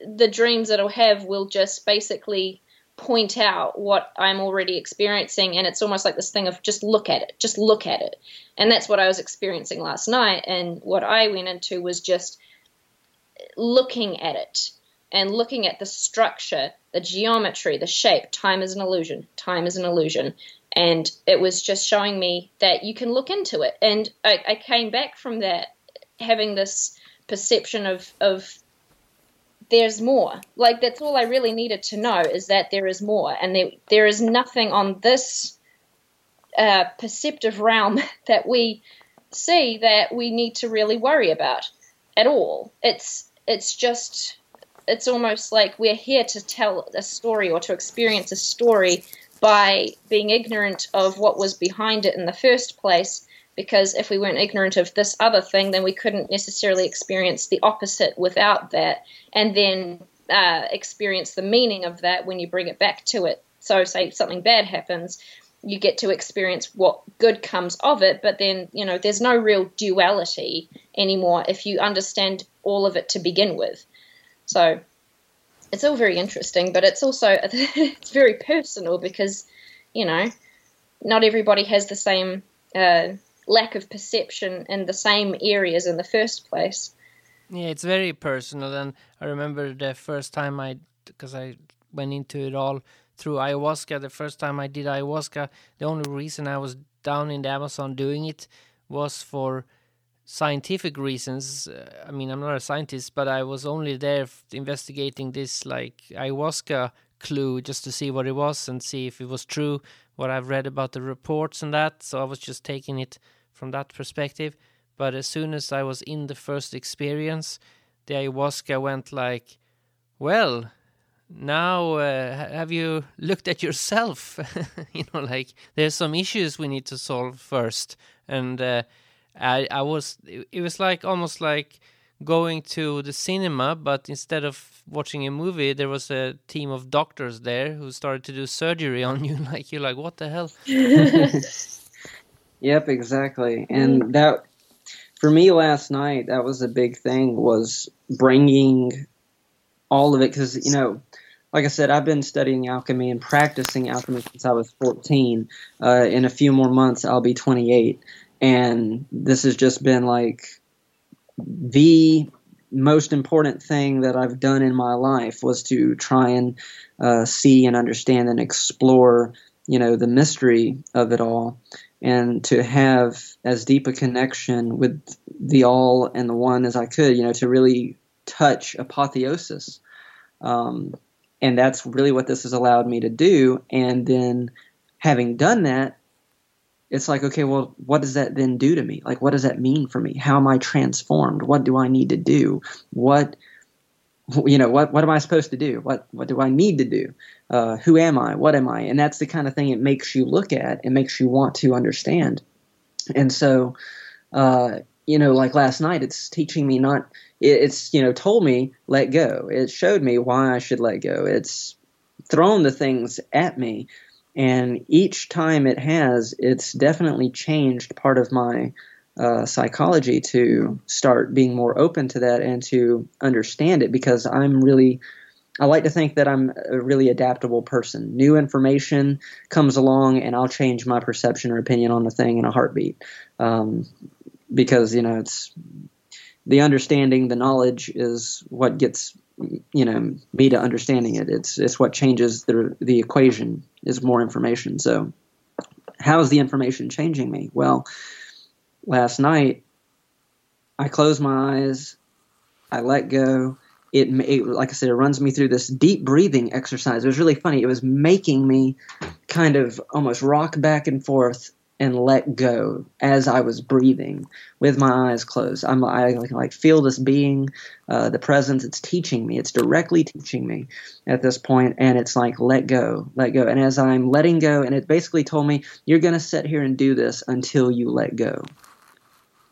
the dreams that I'll have will just basically point out what I'm already experiencing. And it's almost like this thing of just look at it, just look at it. And that's what I was experiencing last night. And what I went into was just looking at it and looking at the structure, the geometry, the shape. Time is an illusion. Time is an illusion. And it was just showing me that you can look into it. And I, I came back from that having this perception of, of there's more. Like, that's all I really needed to know, is that there is more. And there, there is nothing on this uh, perceptive realm that we see that we need to really worry about at all. It's, it's just, it's almost like we're here to tell a story or to experience a story by being ignorant of what was behind it in the first place, because if we weren't ignorant of this other thing, then we couldn't necessarily experience the opposite without that, and then uh, experience the meaning of that when you bring it back to it. So say something bad happens, you get to experience what good comes of it, but then, you know, there's no real duality anymore if you understand all of it to begin with. So it's all very interesting, but it's also it's very personal because, you know, not everybody has the same uh, lack of perception in the same areas in the first place. Yeah, it's very personal. And I remember the first time I, because I went into it all through ayahuasca, the first time I did ayahuasca, the only reason I was down in the Amazon doing it was for scientific reasons. uh, I mean, I'm not a scientist, but I was only there f- investigating this, like, ayahuasca clue, just to see what it was and see if it was true, what I've read about the reports and that. So I was just taking it from that perspective. But as soon as I was in the first experience, the ayahuasca went like, well, now uh, have you looked at yourself? You know, like, there's some issues we need to solve first. And uh I, I was, it was like almost like going to the cinema, but instead of watching a movie, there was a team of doctors there who started to do surgery on you. Like, you're like, what the hell? Yep, exactly. And that, for me last night, that was a big thing, was bringing all of it. Because, you know, like I said, I've been studying alchemy and practicing alchemy since I was fourteen. Uh, in a few more months, I'll be twenty-eight. And this has just been like the most important thing that I've done in my life, was to try and uh, see and understand and explore, you know, the mystery of it all, and to have as deep a connection with the all and the one as I could, you know, to really touch apotheosis. Um, and that's really what this has allowed me to do. And then having done that, it's like, okay, well, what does that then do to me? Like, what does that mean for me? How am I transformed? What do I need to do? What, you know, what, what am I supposed to do? What, what do I need to do? Uh, who am I? What am I? And that's the kind of thing it makes you look at. It makes you want to understand. And so, uh, you know, like last night, it's teaching me not, it, it's, you know, told me let go. It showed me why I should let go. It's thrown the things at me. And each time it has, it's definitely changed part of my uh, psychology to start being more open to that and to understand it, because I'm really I like to think that I'm a really adaptable person. New information comes along and I'll change my perception or opinion on the thing in a heartbeat. Um, because, you know, it's the understanding, the knowledge is what gets, you know, me to understanding it. It's, it's what changes the, the equation is more information. So how is the information changing me? Well, last night I closed my eyes. I let go. It, it, like I said, it runs me through this deep breathing exercise. It was really funny. It was making me kind of almost rock back and forth and let go as I was breathing with my eyes closed. I'm, I can like feel this being, uh, the presence. It's teaching me. It's directly teaching me at this point, and it's like, let go, let go. And as I'm letting go, and it basically told me, you're going to sit here and do this until you let go.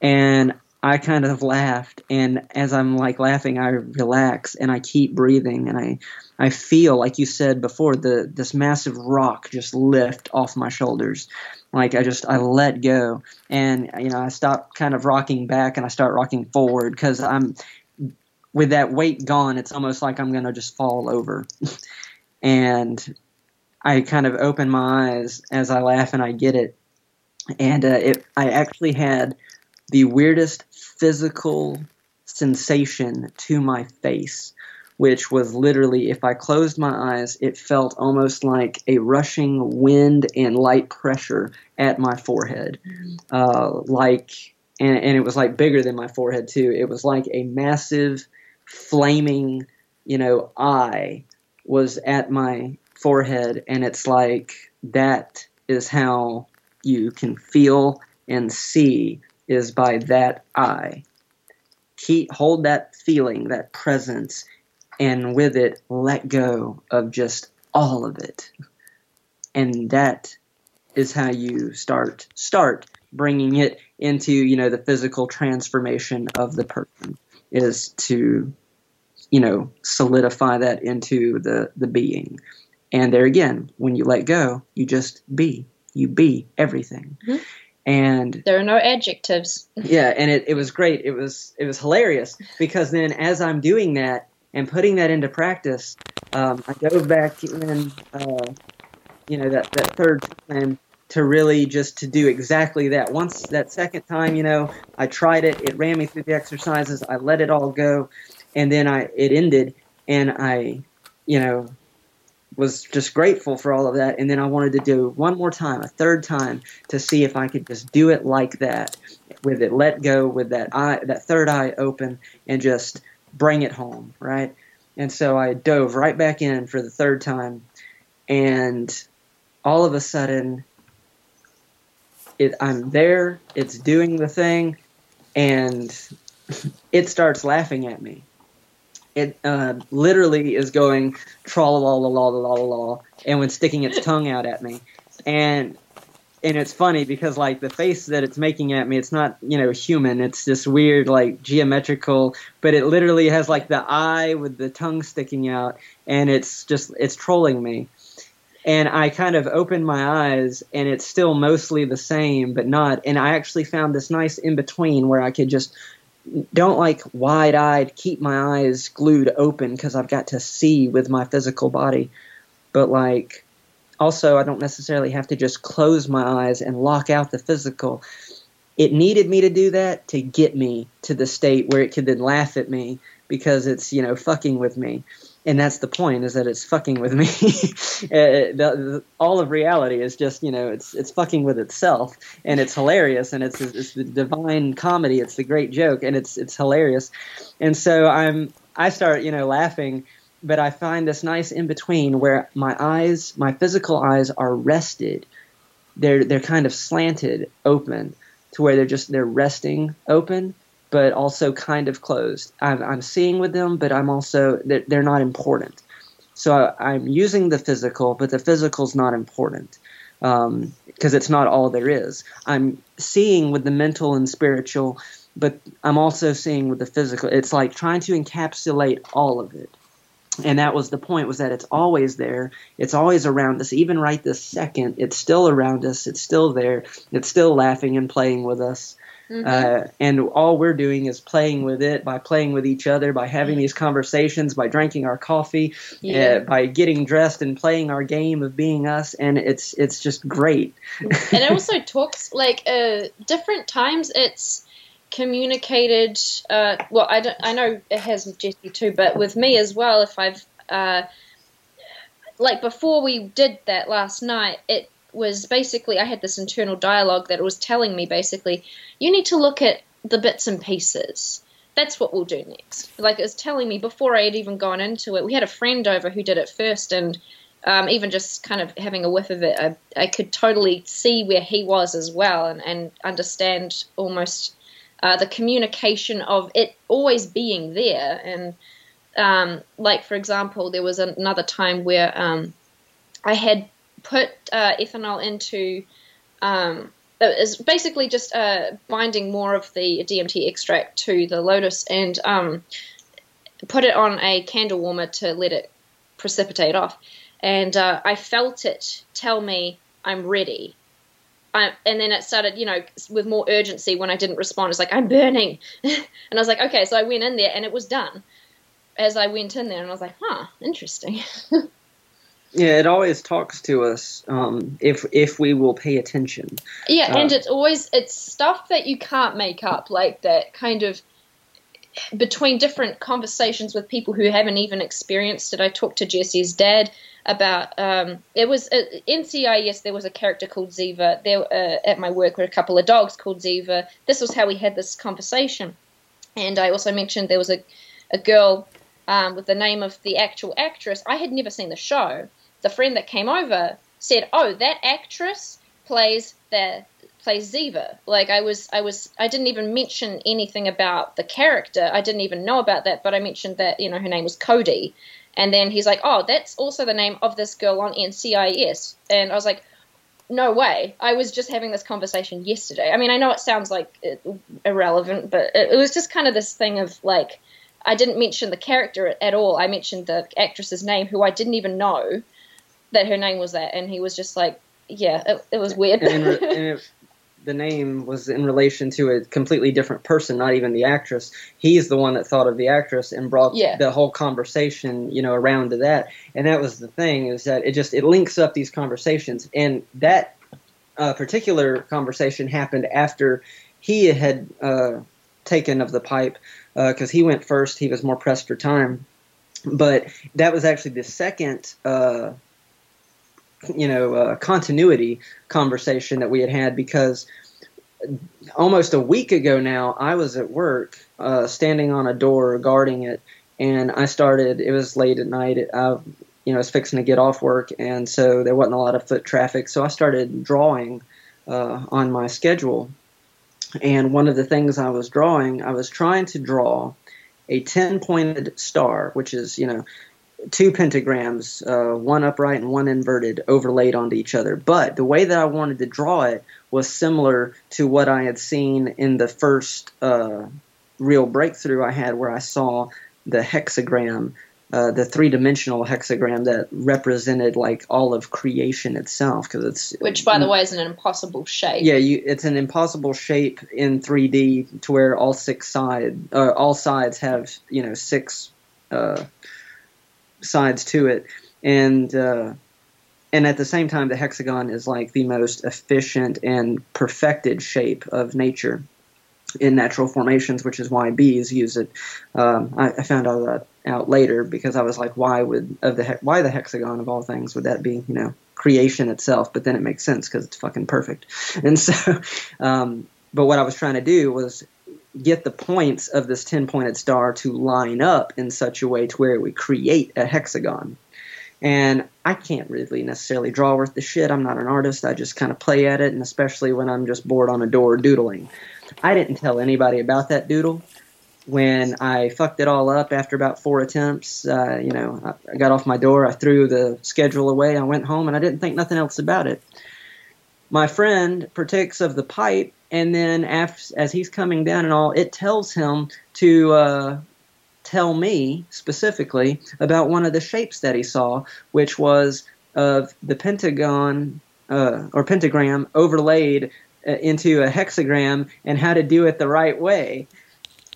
And I kind of laughed, and as I'm like laughing, I relax and I keep breathing, and I, I feel like you said before, the this massive rock just lift off my shoulders, like I just I let go, and you know I stop kind of rocking back and I start rocking forward because I'm with that weight gone, it's almost like I'm gonna just fall over, and I kind of open my eyes as I laugh and I get it, and uh, it I actually had the weirdest physical sensation to my face, which was literally, if I closed my eyes, it felt almost like a rushing wind and light pressure at my forehead. Uh, like, and, and it was like bigger than my forehead too. It was like a massive flaming, you know, eye was at my forehead. And it's like, that is how you can feel and see, is by that eye. Keep, hold that feeling, that presence, and with it, let go of just all of it. And that is how you start, start bringing it into, you know, the physical transformation of the person, is to, you know, solidify that into the, the being. And there again, when you let go, you just be, you be everything. Mm-hmm. And there are no adjectives. Yeah, and it, it was great. It was it was hilarious because then as I'm doing that and putting that into practice, um, I dove back in, uh, you know, that, that third time to really just to do exactly that. Once that second time, you know, I tried it. It ran me through the exercises. I let it all go, and then I it ended, and I, you know, was just grateful for all of that, and then I wanted to do one more time, a third time, to see if I could just do it like that, with it let go, with that eye, that third eye open, and just bring it home, right? And so I dove right back in for the third time, and all of a sudden, it, I'm there, it's doing the thing, and it starts laughing at me. It uh, literally is going tra-la-la-la-la-la-la, and when sticking its tongue out at me, and and it's funny because like the face that it's making at me, it's not, you know, human. It's this weird like geometrical, but it literally has like the eye with the tongue sticking out, and it's just it's trolling me. And I kind of opened my eyes, and it's still mostly the same, but not. And I actually found this nice in between where I could just. Don't like wide-eyed, keep my eyes glued open because I've got to see with my physical body. But like also I don't necessarily have to just close my eyes and lock out the physical. It needed me to do that to get me to the state where it could then laugh at me because it's, you know, fucking with me. And that's the point, is that it's fucking with me. uh, the, the, all of reality is just, you know, it's it's fucking with itself, and it's hilarious, and it's it's the divine comedy. It's the great joke, and it's it's hilarious. And so I'm I start, you know, laughing, but I find this nice in between where my eyes, my physical eyes, are rested. They're they're kind of slanted open to where they're just they're resting open, but also kind of closed. I'm, I'm seeing with them, but I'm also, they're, they're not important. So I, I'm using the physical, but the physical's not important because um, it's not all there is. I'm seeing with the mental and spiritual, but I'm also seeing with the physical. It's like trying to encapsulate all of it. And that was the point, was that it's always there. It's always around us. Even right this second, it's still around us. It's still there. It's still laughing and playing with us. Mm-hmm. Uh, and all we're doing is playing with it, by playing with each other, by having these conversations, by drinking our coffee, yeah. uh, by getting dressed and playing our game of being us. And it's it's just great. And it also talks like uh, different times. It's communicated. Uh, well, I don't. I know it has with Jesse too, but with me as well. If I've uh, like before we did that last night, it was basically I had this internal dialogue that was telling me basically you need to look at the bits and pieces. That's what we'll do next. Like it was telling me before I had even gone into it. We had a friend over who did it first, and um, even just kind of having a whiff of it, I, I could totally see where he was as well, and, and understand almost uh, the communication of it always being there. And um, like for example, there was another time where um, I had put uh, ethanol into um, is basically just uh, binding more of the D M T extract to the lotus, and um, put it on a candle warmer to let it precipitate off. And uh, I felt it tell me I'm ready. I, and then it started, you know, with more urgency when I didn't respond. It's like, I'm burning. And I was like, okay, so I went in there and it was done as I went in there. And I was like, huh, interesting. Yeah, it always talks to us um, if if we will pay attention. Yeah, uh, and it's always it's stuff that you can't make up, like that kind of between different conversations with people who haven't even experienced it. I talked to Jesse's dad about um, it was uh, N C I S. There was a character called Ziva. There uh, at my work were a couple of dogs called Ziva. This was how we had this conversation, and I also mentioned there was a a girl um, with the name of the actual actress. I had never seen the show. The friend that came over said, "Oh, that actress plays the plays Ziva." Like I was, I was, I didn't even mention anything about the character. I didn't even know about that, but I mentioned that, you know, her name was Cody. And then he's like, "Oh, that's also the name of this girl on N C I S." And I was like, "No way!" I was just having this conversation yesterday. I mean, I know it sounds like irrelevant, but it was just kind of this thing of like, I didn't mention the character at all. I mentioned the actress's name, who I didn't even know that her name was that, and he was just like, yeah, it, it was weird. and, re- and if the name was in relation to a completely different person, not even the actress. He's the one that thought of the actress and brought yeah. the whole conversation, you know, around to that. And that was the thing, is that it just it links up these conversations. And that uh, particular conversation happened after he had uh, taken of the pipe, because uh, he went first. He was more pressed for time, but that was actually the second. Uh, you know, uh, continuity conversation that we had had, because almost a week ago now, I was at work, uh, standing on a door, guarding it. And I started, it was late at night. I, you know, was fixing to get off work. And so there wasn't a lot of foot traffic. So I started drawing, uh, on my schedule. And one of the things I was drawing, I was trying to draw a ten-pointed star, which is, you know, two pentagrams, uh, one upright and one inverted, overlaid onto each other. But the way that I wanted to draw it was similar to what I had seen in the first uh, real breakthrough I had, where I saw the hexagram, uh, the three-dimensional hexagram that represented like all of creation itself. Because it's which, by the way, is an impossible shape. Yeah, you, it's an impossible shape in three D, to where all six side, uh, all sides have, you know, six. Uh, sides to it, and uh, and at the same time the hexagon is like the most efficient and perfected shape of nature in natural formations, which is why bees use it. um, I, I found all that out later, because I was like, why would of the he- why the hexagon of all things would that be, you know, creation itself? But then it makes sense, because it's fucking perfect. And so um, but what I was trying to do was get the points of this ten-pointed star to line up in such a way to where we create a hexagon. And I can't really necessarily draw worth the shit. I'm not an artist. I just kind of play at it, and especially when I'm just bored on a door doodling. I didn't tell anybody about that doodle. When I fucked it all up after about four attempts, uh, you know, I, I got off my door, I threw the schedule away, I went home, and I didn't think nothing else about it. My friend partakes of the pipe, and then after, as he's coming down and all, it tells him to uh, tell me specifically about one of the shapes that he saw, which was of the pentagon uh, or pentagram overlaid uh, into a hexagram and how to do it the right way.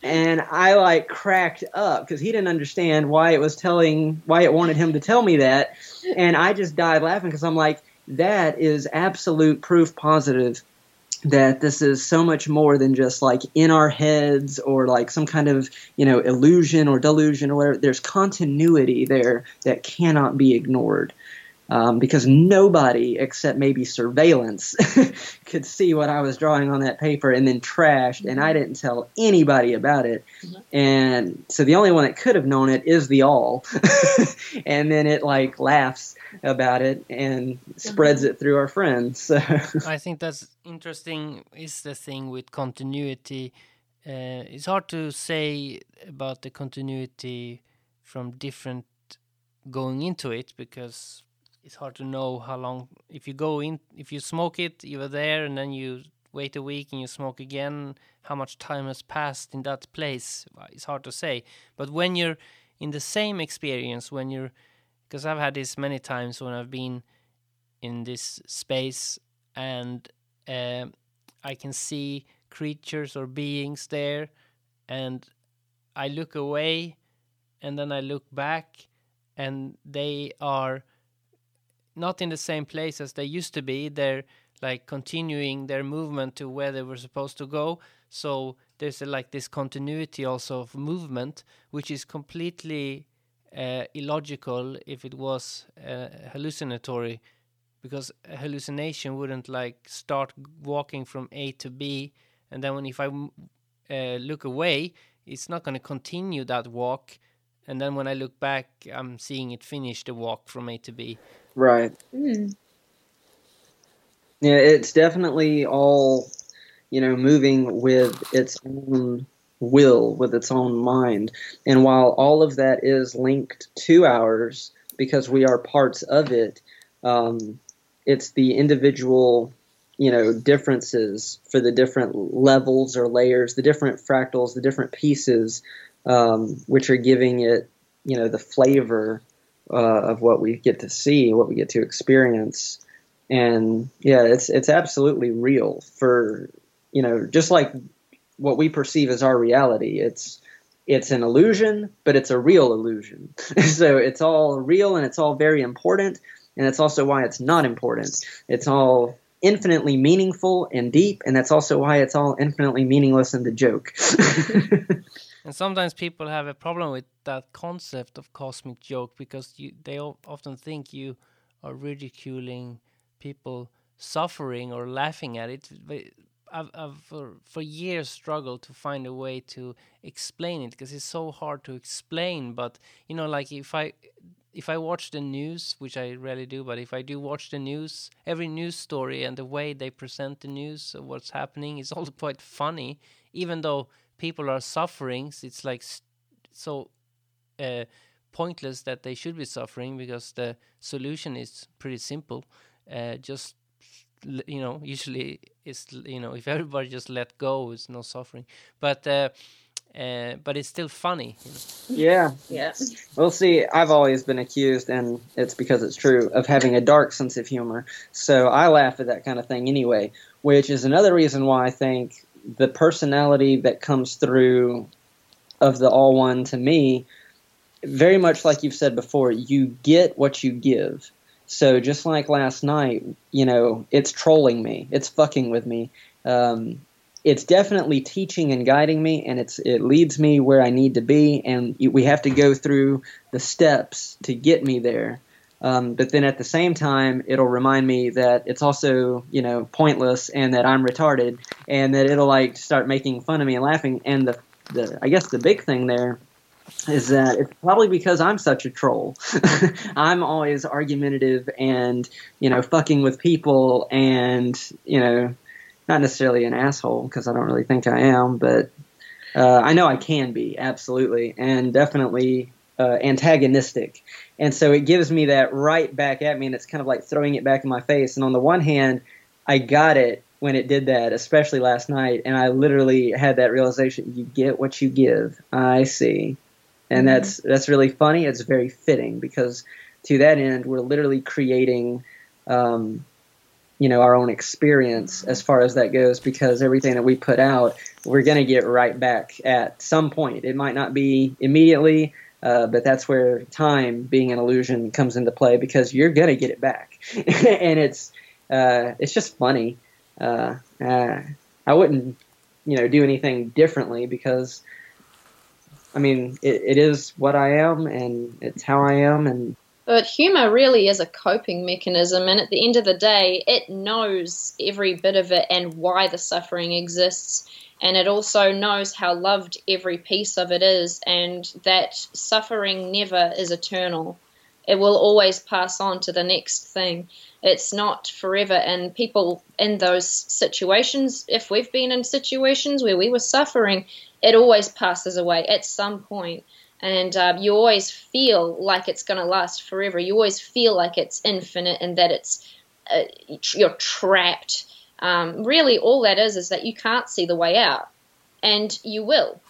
And I like cracked up because he didn't understand why it was telling, why it wanted him to tell me that. And I just died laughing because I'm like, that is absolute proof positive that this is so much more than just like in our heads or like some kind of, you know, illusion or delusion or whatever. There's continuity there that cannot be ignored. Um, because nobody except maybe surveillance could see what I was drawing on that paper and then trashed, and I didn't tell anybody about it. And so the only one that could have known it is the all. And then it like laughs about it and spreads it through our friends. So I think that's interesting is the thing with continuity. Uh, it's hard to say about the continuity from different going into it because it's hard to know how long. If you go in, if you smoke it, you were there, and then you wait a week and you smoke again, how much time has passed in that place? It's hard to say. But when you're in the same experience, when you're, because I've had this many times when I've been in this space, and uh, I can see creatures or beings there, and I look away, and then I look back, and they are not in the same place as they used to be. They're like continuing their movement to where they were supposed to go. So there's a, like this continuity also of movement, which is completely uh, illogical if it was uh, hallucinatory, because a hallucination wouldn't like start walking from A to B. And then when if I uh, look away, it's not going to continue that walk. And then when I look back, I'm seeing it finish the walk from A to B. Right. Mm. Yeah, it's definitely all, you know, moving with its own will, with its own mind. And while all of that is linked to ours, because we are parts of it, um, it's the individual, you know, differences for the different levels or layers, the different fractals, the different pieces, um, which are giving it, you know, the flavor Uh, of what we get to see, what we get to experience. And yeah, it's it's absolutely real for, you know, just like what we perceive as our reality. It's it's an illusion, but it's a real illusion. So it's all real and it's all very important. And that's also why it's not important. It's all infinitely meaningful and deep. And that's also why it's all infinitely meaningless and the joke. And sometimes people have a problem with that concept of cosmic joke because you, they often think you are ridiculing people suffering or laughing at it. But I've, I've for, for years struggled to find a way to explain it because it's so hard to explain. But you know, like if I if I watch the news, which I rarely do, but if I do watch the news, every news story and the way they present the news of what's happening is all quite funny, even though people are suffering. It's like st- so uh, pointless that they should be suffering because the solution is pretty simple. Uh, just, you know, usually it's, you know, if everybody just let go, it's no suffering. But uh, uh, but it's still funny. You know? Yeah. Yes. Well, see, I've always been accused, and it's because it's true, of having a dark sense of humor. So I laugh at that kind of thing anyway, which is another reason why I think the personality that comes through of the All One to me, very much like you've said before, you get what you give. So just like last night, you know, it's trolling me. It's fucking with me. Um, it's definitely teaching and guiding me, and it's it leads me where I need to be, and we have to go through the steps to get me there. Um, but then at the same time, it'll remind me that it's also, you know, pointless and that I'm retarded and that it'll like start making fun of me and laughing. And the, the I guess the big thing there is that it's probably because I'm such a troll. I'm always argumentative and, you know, fucking with people and, you know, not necessarily an asshole because I don't really think I am. But uh, I know I can be, absolutely, and definitely uh, antagonistic. And so it gives me that right back at me, and it's kind of like throwing it back in my face. And on the one hand, I got it when it did that, especially last night, and I literally had that realization, you get what you give. I see. And mm-hmm. that's that's really funny. It's very fitting because to that end, we're literally creating um, you know, our own experience as far as that goes, because everything that we put out, we're going to get right back at some point. It might not be immediately, uh, but that's where time being an illusion comes into play, because you're going to get it back. And it's uh, it's just funny. Uh, uh, I wouldn't, you know, do anything differently, because, I mean, it, it is what I am, and it's how I am, and but humor really is a coping mechanism, and at the end of the day, it knows every bit of it and why the suffering exists, and it also knows how loved every piece of it is, and that suffering never is eternal. It will always pass on to the next thing. It's not forever, and people in those situations, if we've been in situations where we were suffering, it always passes away at some point. And uh, you always feel like it's going to last forever. You always feel like it's infinite and that it's uh, you're trapped. Um, really, all that is is that you can't see the way out, and you will.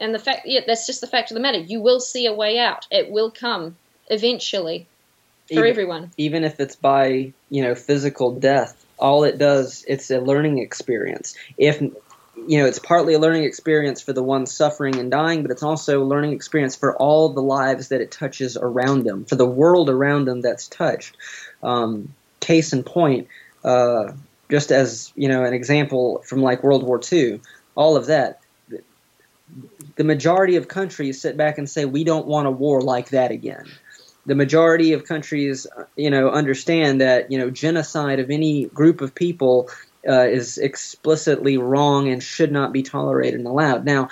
And the fact yeah, that's just the fact of the matter. You will see a way out. It will come eventually for even, everyone. Even if it's by you know physical death, all it does it's a learning experience. If You know, it's partly a learning experience for the one suffering and dying, but it's also a learning experience for all the lives that it touches around them, for the world around them that's touched. Um, case in point, uh, just as, you know, an example from like World War Two, all of that, the majority of countries sit back and say, we don't want a war like that again. The majority of countries, you know, understand that, you know, genocide of any group of people Uh, is explicitly wrong and should not be tolerated and allowed. Now,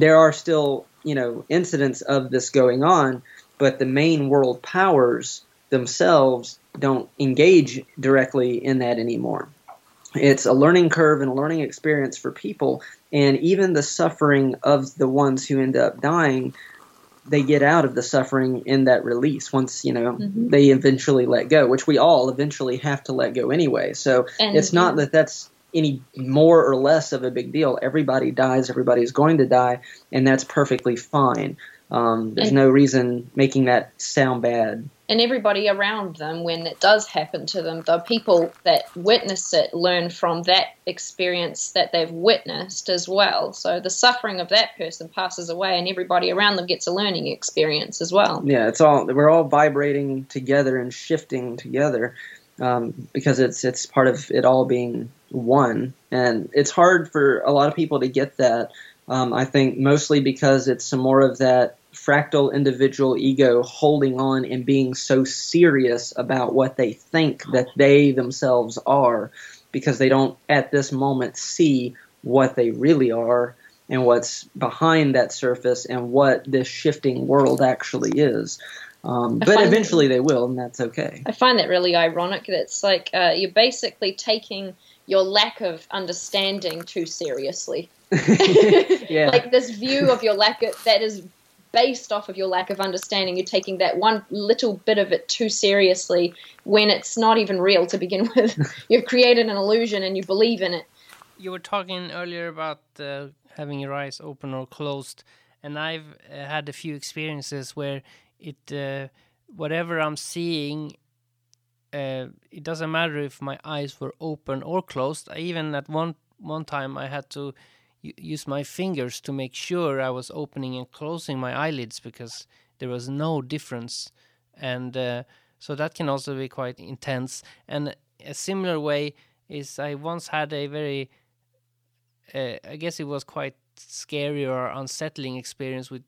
there are still, you know, incidents of this going on, but the main world powers themselves don't engage directly in that anymore. It's a learning curve and a learning experience for people, and even the suffering of the ones who end up dying, they get out of the suffering in that release once, you know, mm-hmm. they eventually let go, which we all eventually have to let go anyway. So and, it's not that that's any more or less of a big deal. Everybody dies. Everybody's going to die. And that's perfectly fine. Um, there's and, no reason making that sound bad. And everybody around them, when it does happen to them, the people that witness it learn from that experience that they've witnessed as well. So the suffering of that person passes away, and everybody around them gets a learning experience as well. Yeah, it's all we're all vibrating together and shifting together um, because it's it's part of it all being one, and it's hard for a lot of people to get that. Um, I think mostly because it's some more of that fractal individual ego holding on and being so serious about what they think that they themselves are, because they don't at this moment see what they really are and what's behind that surface and what this shifting world actually is. Um, but eventually that, they will, and that's okay. I find that really ironic. It's like uh, you're basically taking your lack of understanding too seriously. Yeah. Like this view of your lack of, that is based off of your lack of understanding. You're taking that one little bit of it too seriously when it's not even real to begin with. You've created an illusion and you believe in it. You were talking earlier about uh, having your eyes open or closed, and I've uh, had a few experiences where it, uh, whatever I'm seeing, uh, it doesn't matter if my eyes were open or closed. I, even at one one time, I had to use my fingers to make sure I was opening and closing my eyelids, because there was no difference. And uh, so that can also be quite intense. And a similar way is I once had a very, uh, I guess it was quite scary or unsettling experience with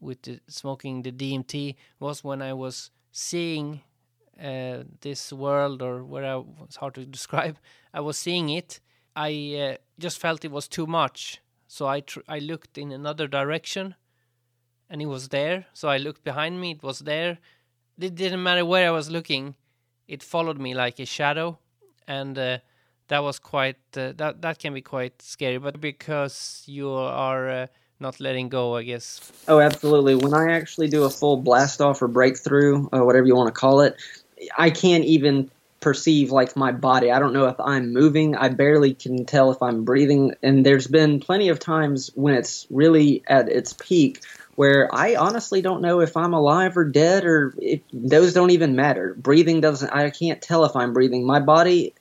with the smoking the D M T, was when I was seeing uh, this world, or where I, it's hard to describe, I was seeing it. I uh, just felt it was too much, so I tr I looked in another direction, and it was there. So I looked behind me; it was there. It didn't matter where I was looking; it followed me like a shadow, and uh, that was quite uh, that that can be quite scary. But because you are uh, not letting go, I guess. Oh, absolutely! When I actually do a full blast off or breakthrough, or whatever you want to call it, I can't even perceive like my body. I don't know if I'm moving. I barely can tell if I'm breathing. And there's been plenty of times when it's really at its peak where I honestly don't know if I'm alive or dead, or it, those don't even matter. Breathing doesn't, I can't tell if I'm breathing. My body,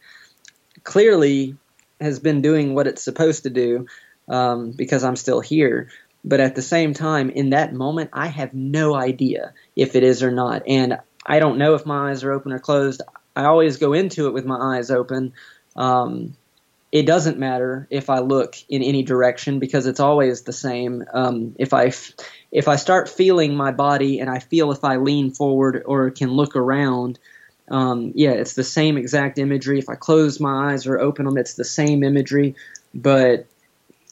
clearly has been doing what it's supposed to do, um, because I'm still here. But at the same time, in that moment, I have no idea if it is or not. And I don't know if my eyes are open or closed. I always go into it with my eyes open. Um, it doesn't matter if I look in any direction because it's always the same. Um, if I f- if I start feeling my body and I feel if I lean forward or can look around, um, yeah, it's the same exact imagery. If I close my eyes or open them, it's the same imagery. But,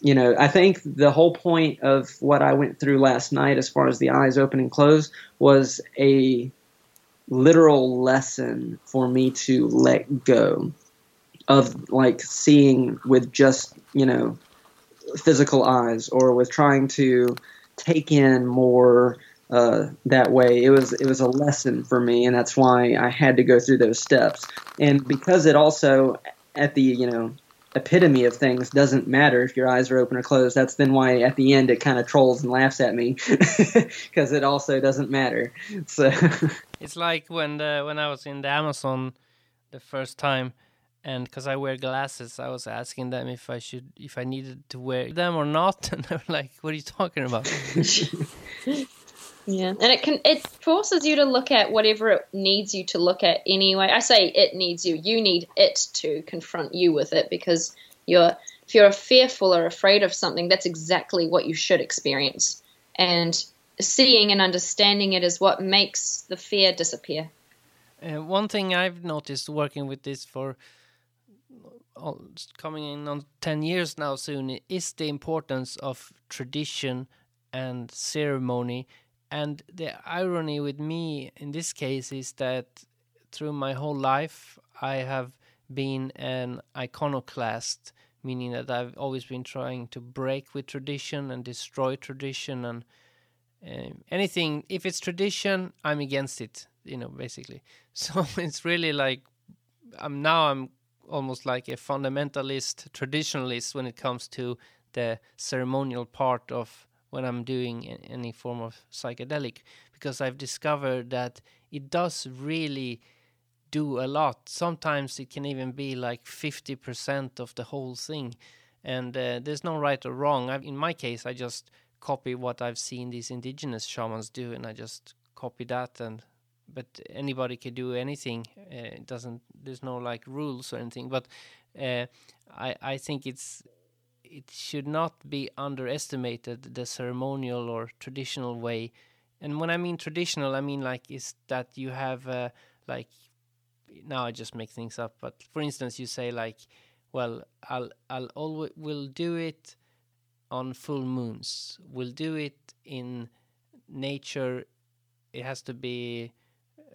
you know, I think the whole point of what I went through last night as far as the eyes open and close was a literal lesson for me to let go of, like, seeing with just, you know, physical eyes or with trying to take in more uh, that way. It was, it was a lesson for me, and that's why I had to go through those steps. And because it also, at the, you know, epitome of things, doesn't matter if your eyes are open or closed. That's then why at the end it kind of trolls and laughs at me because it also doesn't matter. So it's like when the, when I was in the Amazon the first time, and because I wear glasses, I was asking them if I should, if I needed to wear them or not, and they were like, "What are you talking about?" Yeah, and it can, it forces you to look at whatever it needs you to look at anyway. I say it needs you. You need it to confront you with it, because you're, if you're fearful or afraid of something, that's exactly what you should experience. And seeing and understanding it is what makes the fear disappear. Uh, one thing I've noticed working with this for all, coming in on ten years now soon, is the importance of tradition and ceremony. And the irony with me in this case is that through my whole life, I have been an iconoclast, meaning that I've always been trying to break with tradition and destroy tradition and uh, anything. If it's tradition, I'm against it, you know, basically. So it's really like I'm now I'm almost like a fundamentalist, traditionalist when it comes to the ceremonial part of when I'm doing any form of psychedelic, because I've discovered that it does really do a lot. Sometimes it can even be like fifty percent of the whole thing, and uh, there's no right or wrong. I've, in my case, I just copy what I've seen these indigenous shamans do, and I just copy that. And but anybody can do anything. Uh, it doesn't. There's no like rules or anything. But uh, I I think it's. It should not be underestimated, the ceremonial or traditional way. And when I mean traditional, I mean like is that you have uh, like, now I just make things up, but for instance, you say like, well, I'll I'll always will do it on full moons. We'll do it in nature. It has to be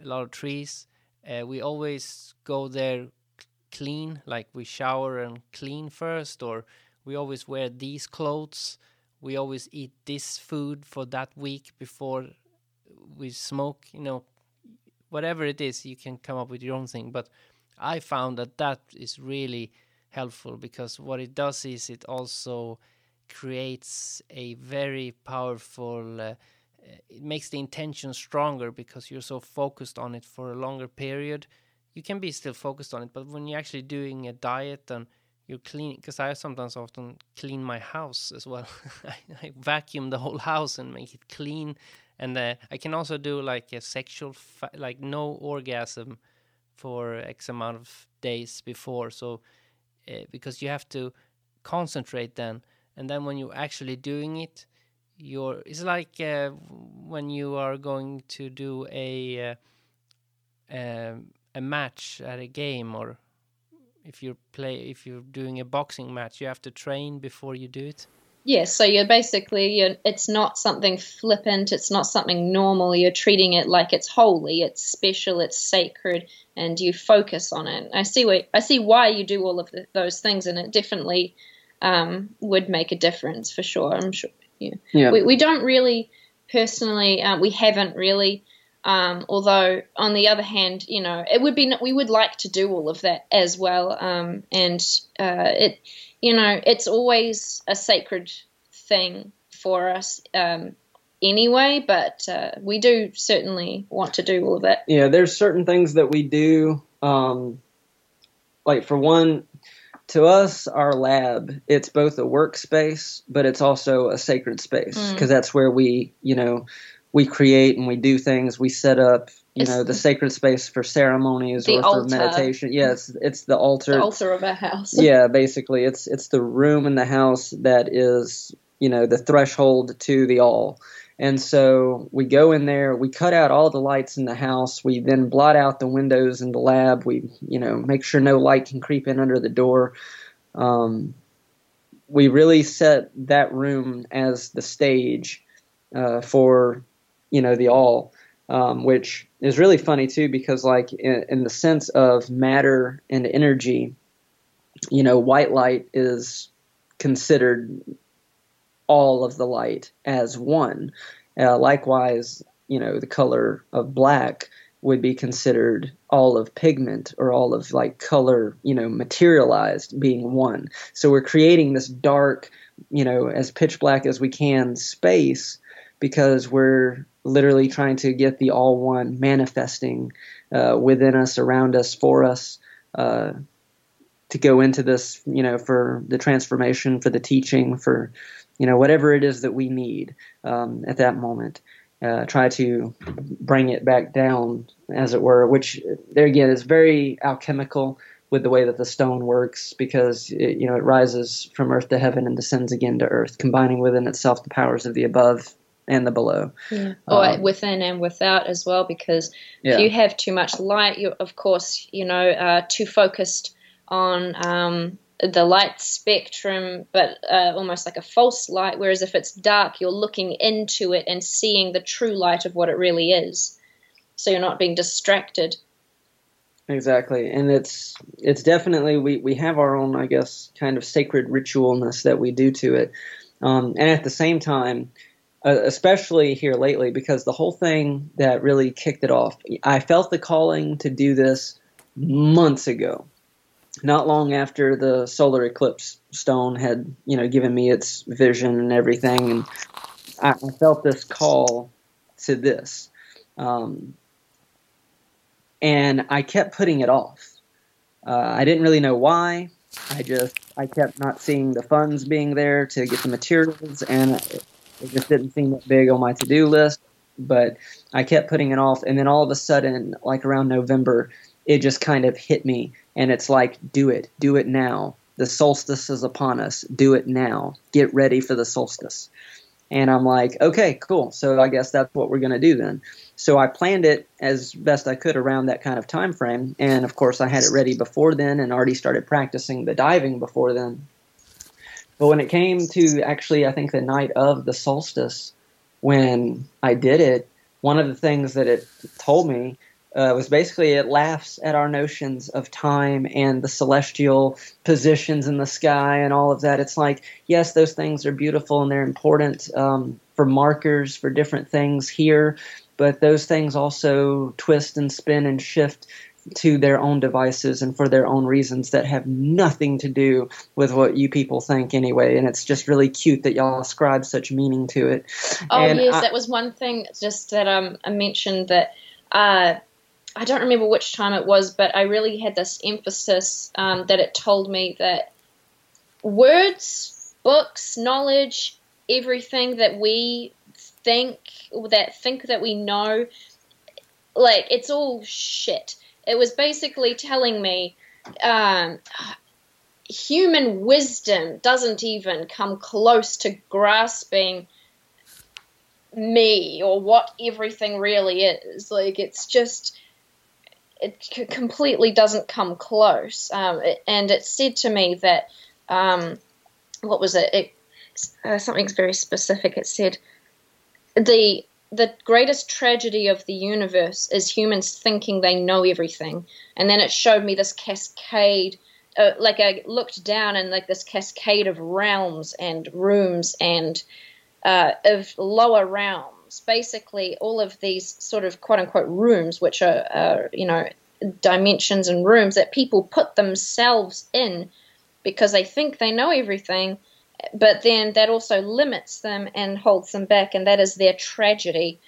a lot of trees. Uh, we always go there clean, like we shower and clean first, or we always wear these clothes. We always eat this food for that week before we smoke. You know, whatever it is, you can come up with your own thing. But I found that that is really helpful, because what it does is it also creates a very powerful... Uh, it makes the intention stronger because you're so focused on it for a longer period. You can be still focused on it, but when you're actually doing a diet and... you clean, because I sometimes often clean my house as well. I, I vacuum the whole house and make it clean. And uh, I can also do like a sexual, fa- like no orgasm for X amount of days before. So, uh, because you have to concentrate then. And then when you're actually doing it, you're, it's like uh, when you are going to do a uh, uh, a match at a game, or If you play, if you're doing a boxing match, you have to train before you do it. Yes, so you're basically, you're, it's not something flippant, it's not something normal. You're treating it like it's holy, it's special, it's sacred, and you focus on it. I see where, I see why you do all of the, those things, and it definitely um, would make a difference for sure. I'm sure. Yeah, yeah. We, we don't really personally, uh, we haven't really. Um, although, on the other hand, you know, it would be we would like to do all of that as well, um, and uh, it, you know, it's always a sacred thing for us um, anyway. But uh, we do certainly want to do all of that. Yeah, there's certain things that we do um, like, for one, to us, our lab, it's both a workspace, but it's also a sacred space, because mm. that's where we, you know, we create and we do things. We set up, you it's know, the, the sacred space for ceremonies or altar. for meditation. Yes, yeah, it's, it's the altar. The altar of our house. Yeah, basically, it's it's the room in the house that is, you know, the threshold to the all. And so we go in there, we cut out all the lights in the house, we then blot out the windows in the lab, we, you know, make sure no light can creep in under the door. Um, we really set that room as the stage uh, for, you know, the all, um, which is really funny too, because like in, in the sense of matter and energy, you know, white light is considered all of the light as one. Uh, likewise, you know, the color of black would be considered all of pigment or all of like color, you know, materialized being one. So we're creating this dark, you know, as pitch black as we can space, because we're literally trying to get the all one manifesting uh, within us, around us, for us, uh, to go into this, you know, for the transformation, for the teaching, for, you know, whatever it is that we need um, at that moment. Uh, try to bring it back down, as it were, which there again is very alchemical with the way that the stone works, because it, you know, it rises from earth to heaven and descends again to earth, combining within itself the powers of the above and the below. Yeah. Or um, within and without as well, because yeah. if you have too much light, you're, of course, you know, uh, too focused on um, the light spectrum, but uh, almost like a false light, whereas if it's dark, you're looking into it and seeing the true light of what it really is. So you're not being distracted. Exactly. And it's it's definitely, we, we have our own, I guess, kind of sacred ritualness that we do to it. Um, and at the same time, uh, especially here lately, because the whole thing that really kicked it off, I felt the calling to do this months ago. Not long after the solar eclipse stone had, you know, given me its vision and everything, and I felt this call to this, um, and I kept putting it off. Uh, I didn't really know why. I just I kept not seeing the funds being there to get the materials, and it, it just didn't seem that big on my to-do list. But I kept putting it off, and then all of a sudden, like around November, it just kind of hit me, and it's like, do it, do it now. The solstice is upon us. Do it now. Get ready for the solstice. And I'm like, okay, cool. So I guess that's what we're going to do then. So I planned it as best I could around that kind of time frame. And of course I had it ready before then and already started practicing the diving before then. But when it came to actually, I think the night of the solstice, when I did it, one of the things that it told me Uh, was basically it laughs at our notions of time and the celestial positions in the sky and all of that. It's like, yes, those things are beautiful and they're important um, for markers, for different things here, but those things also twist and spin and shift to their own devices and for their own reasons that have nothing to do with what you people think anyway. And it's just really cute that y'all ascribe such meaning to it. Oh, and yes, I, that was one thing just that um, I mentioned that uh, – I don't remember which time it was, but I really had this emphasis um, that it told me that words, books, knowledge, everything that we think, that think that we know, like, it's all shit. It was basically telling me um, human wisdom doesn't even come close to grasping me or what everything really is. Like, it's just... it c- completely doesn't come close. Um, it, and it said to me that, um, what was it? it uh, something very specific. It said, the the greatest tragedy of the universe is humans thinking they know everything. And then it showed me this cascade, uh, like I looked down and like this cascade of realms and rooms and uh, of lower realms. Basically all of these sort of quote-unquote rooms, which are, are you know, dimensions and rooms that people put themselves in because they think they know everything, but then that also limits them and holds them back, and that is their tragedy.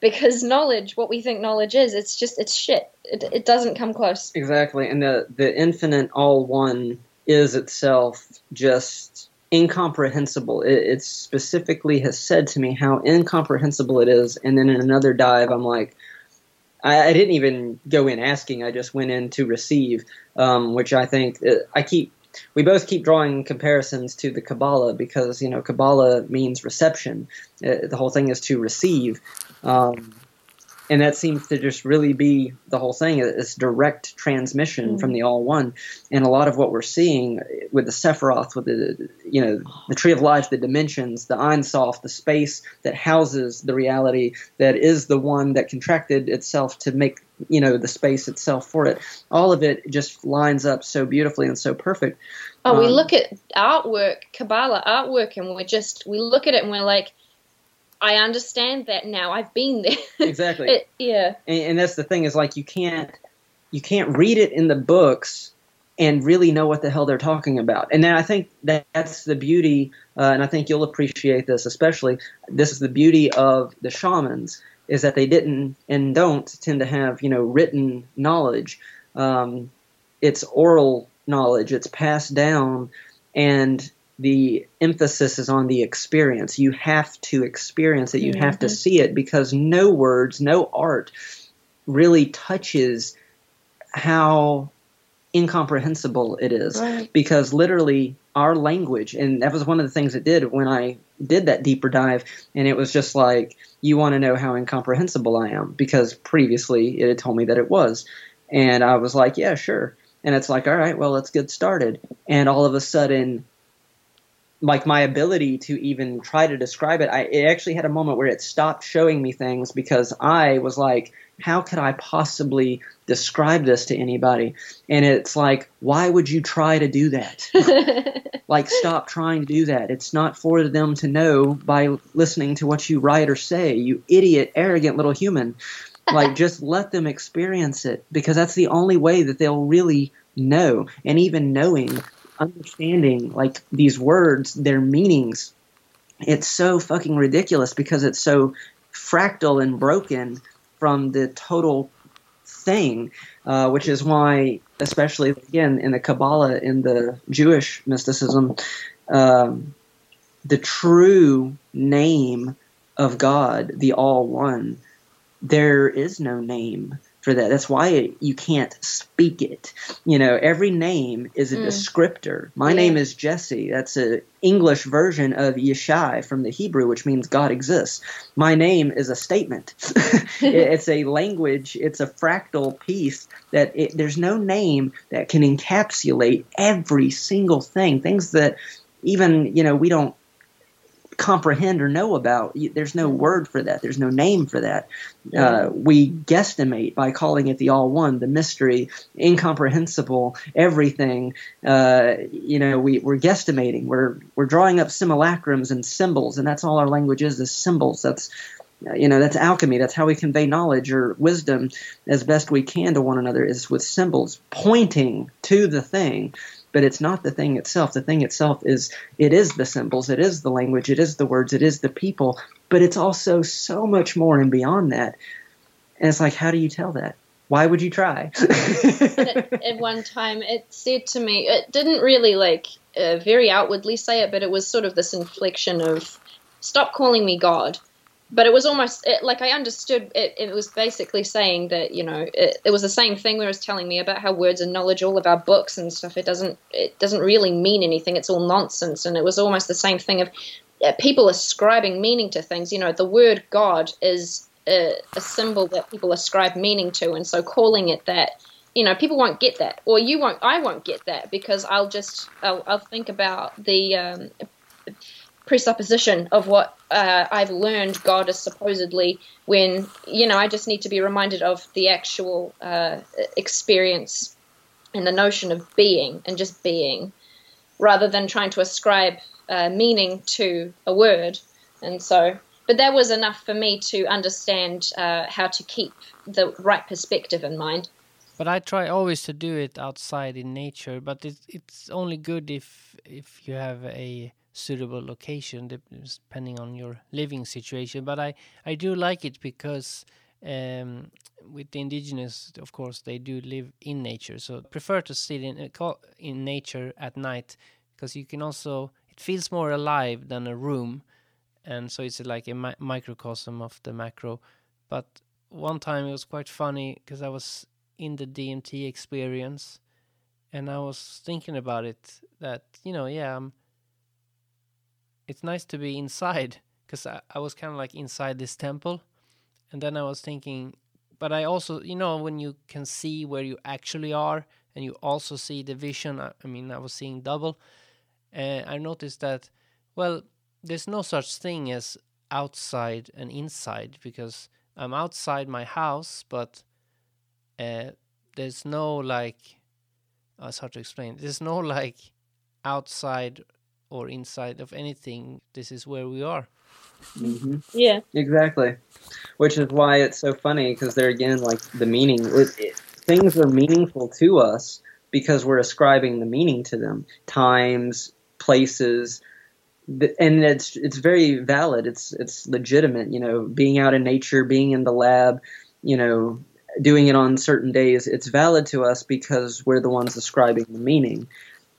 Because knowledge, what we think knowledge is, it's just, it's shit. It, it doesn't come close. Exactly. And the, the infinite all one is itself just incomprehensible. It, it specifically has said to me how incomprehensible it is. And then in another dive, I'm like, I, I didn't even go in asking. I just went in to receive, um, which I think uh, I keep. We both keep drawing comparisons to the Kabbalah because, you know, Kabbalah means reception. Uh, the whole thing is to receive. Um, and that seems to just really be the whole thing. It's direct transmission mm-hmm. from the All-One. And a lot of what we're seeing with the Sephiroth, with the, you know, the Tree of Life, the dimensions, the Ein Sof, the space that houses the reality that is the one that contracted itself to make, you know, the space itself for it. All of it just lines up so beautifully and so perfect. Oh, we um, look at artwork, Kabbalah artwork, and we're just, we look at it and we're like, I understand that now. I've been there. Exactly. It, yeah. And, and that's the thing is like you can't, you can't read it in the books and really know what the hell they're talking about. And then I think that that's the beauty, uh, and I think you'll appreciate this especially, this is the beauty of the shamans, is that they didn't and don't tend to have, you know, written knowledge. Um, it's oral knowledge. It's passed down, and the emphasis is on the experience. You have to experience it. You mm-hmm. have to see it, because no words, no art really touches how incomprehensible it is. Right. Because literally our language, and that was one of the things it did when I did that deeper dive, and it was just like, you want to know how incomprehensible I am, because previously it had told me that it was, and I was like, yeah, sure. And it's like, all right, well, let's get started. And all of a sudden, like, my ability to even try to describe it, I it actually had a moment where it stopped showing me things, because I was like, how could I possibly describe this to anybody? And it's like, why would you try to do that? Like, stop trying to do that. It's not for them to know by listening to what you write or say, you idiot, arrogant little human. Like, just let them experience it, because that's the only way that they'll really know. And even knowing, understanding, like, these words, their meanings, it's so fucking ridiculous, because it's so fractal and broken from the total thing, uh, which is why, especially again in the Kabbalah, in the Jewish mysticism, um, the true name of God, the All One, there is no name for that. That's why it, you can't speak it. You know, every name is a mm. descriptor. My yeah. name is Jesse. That's an English version of Yeshai from the Hebrew, which means God exists. My name is a statement. It's a language. It's a fractal piece that it, there's no name that can encapsulate every single thing. Things that even, you know, we don't comprehend or know about. There's no word for that. There's no name for that. Uh, we guesstimate by calling it the All One, the mystery, incomprehensible, everything. Uh, you know, we, we're guesstimating. We're we're drawing up simulacrums and symbols, and that's all our language is, is symbols. That's, you know, that's alchemy. That's how we convey knowledge or wisdom as best we can to one another, is with symbols pointing to the thing. But it's not the thing itself. The thing itself is, it is the symbols, it is the language, it is the words, it is the people, but it's also so much more and beyond that. And it's like, how do you tell that? Why would you try? at, at one time it said to me, it didn't really like uh, very outwardly say it, but it was sort of this inflection of, stop calling me God. But it was almost it, like I understood it, it was basically saying that, you know, it, it was the same thing where it was telling me about how words and knowledge, all of our books and stuff, it doesn't it doesn't really mean anything. It's all nonsense. And it was almost the same thing of uh, people ascribing meaning to things. You know, the word God is a, a symbol that people ascribe meaning to. And so calling it that, you know, people won't get that, or you won't, I won't get that, because I'll just, I'll, I'll think about the um, presupposition of what uh, I've learned God is supposedly, when, you know, I just need to be reminded of the actual uh, experience and the notion of being, and just being, rather than trying to ascribe uh, meaning to a word. And so, but that was enough for me to understand uh, how to keep the right perspective in mind. But I try always to do it outside in nature, but it's, it's only good if if you have a suitable location, depending on your living situation. But I, I do like it because um, with the indigenous, of course, they do live in nature. So I prefer to sit in, in nature at night, because you can also, it feels more alive than a room. And so it's like a mi- microcosm of the macro. But one time it was quite funny because I was in the D M T experience and I was thinking about it that, you know, yeah, I'm, it's nice to be inside, because I, I was kind of like inside this temple. And then I was thinking, but I also, you know, when you can see where you actually are and you also see the vision, I, I mean, I was seeing double. And uh, I noticed that, well, there's no such thing as outside and inside, because I'm outside my house, but uh, there's no like, oh, it's hard to explain. There's no like outside or inside of anything. This is where we are. Mm-hmm. Yeah, exactly. Which is why it's so funny, because there again, like the meaning, it, it, things are meaningful to us because we're ascribing the meaning to them. Times, places. And it's it's very valid. It's it's legitimate, you know, being out in nature, being in the lab, you know, doing it on certain days. It's valid to us because we're the ones ascribing the meaning.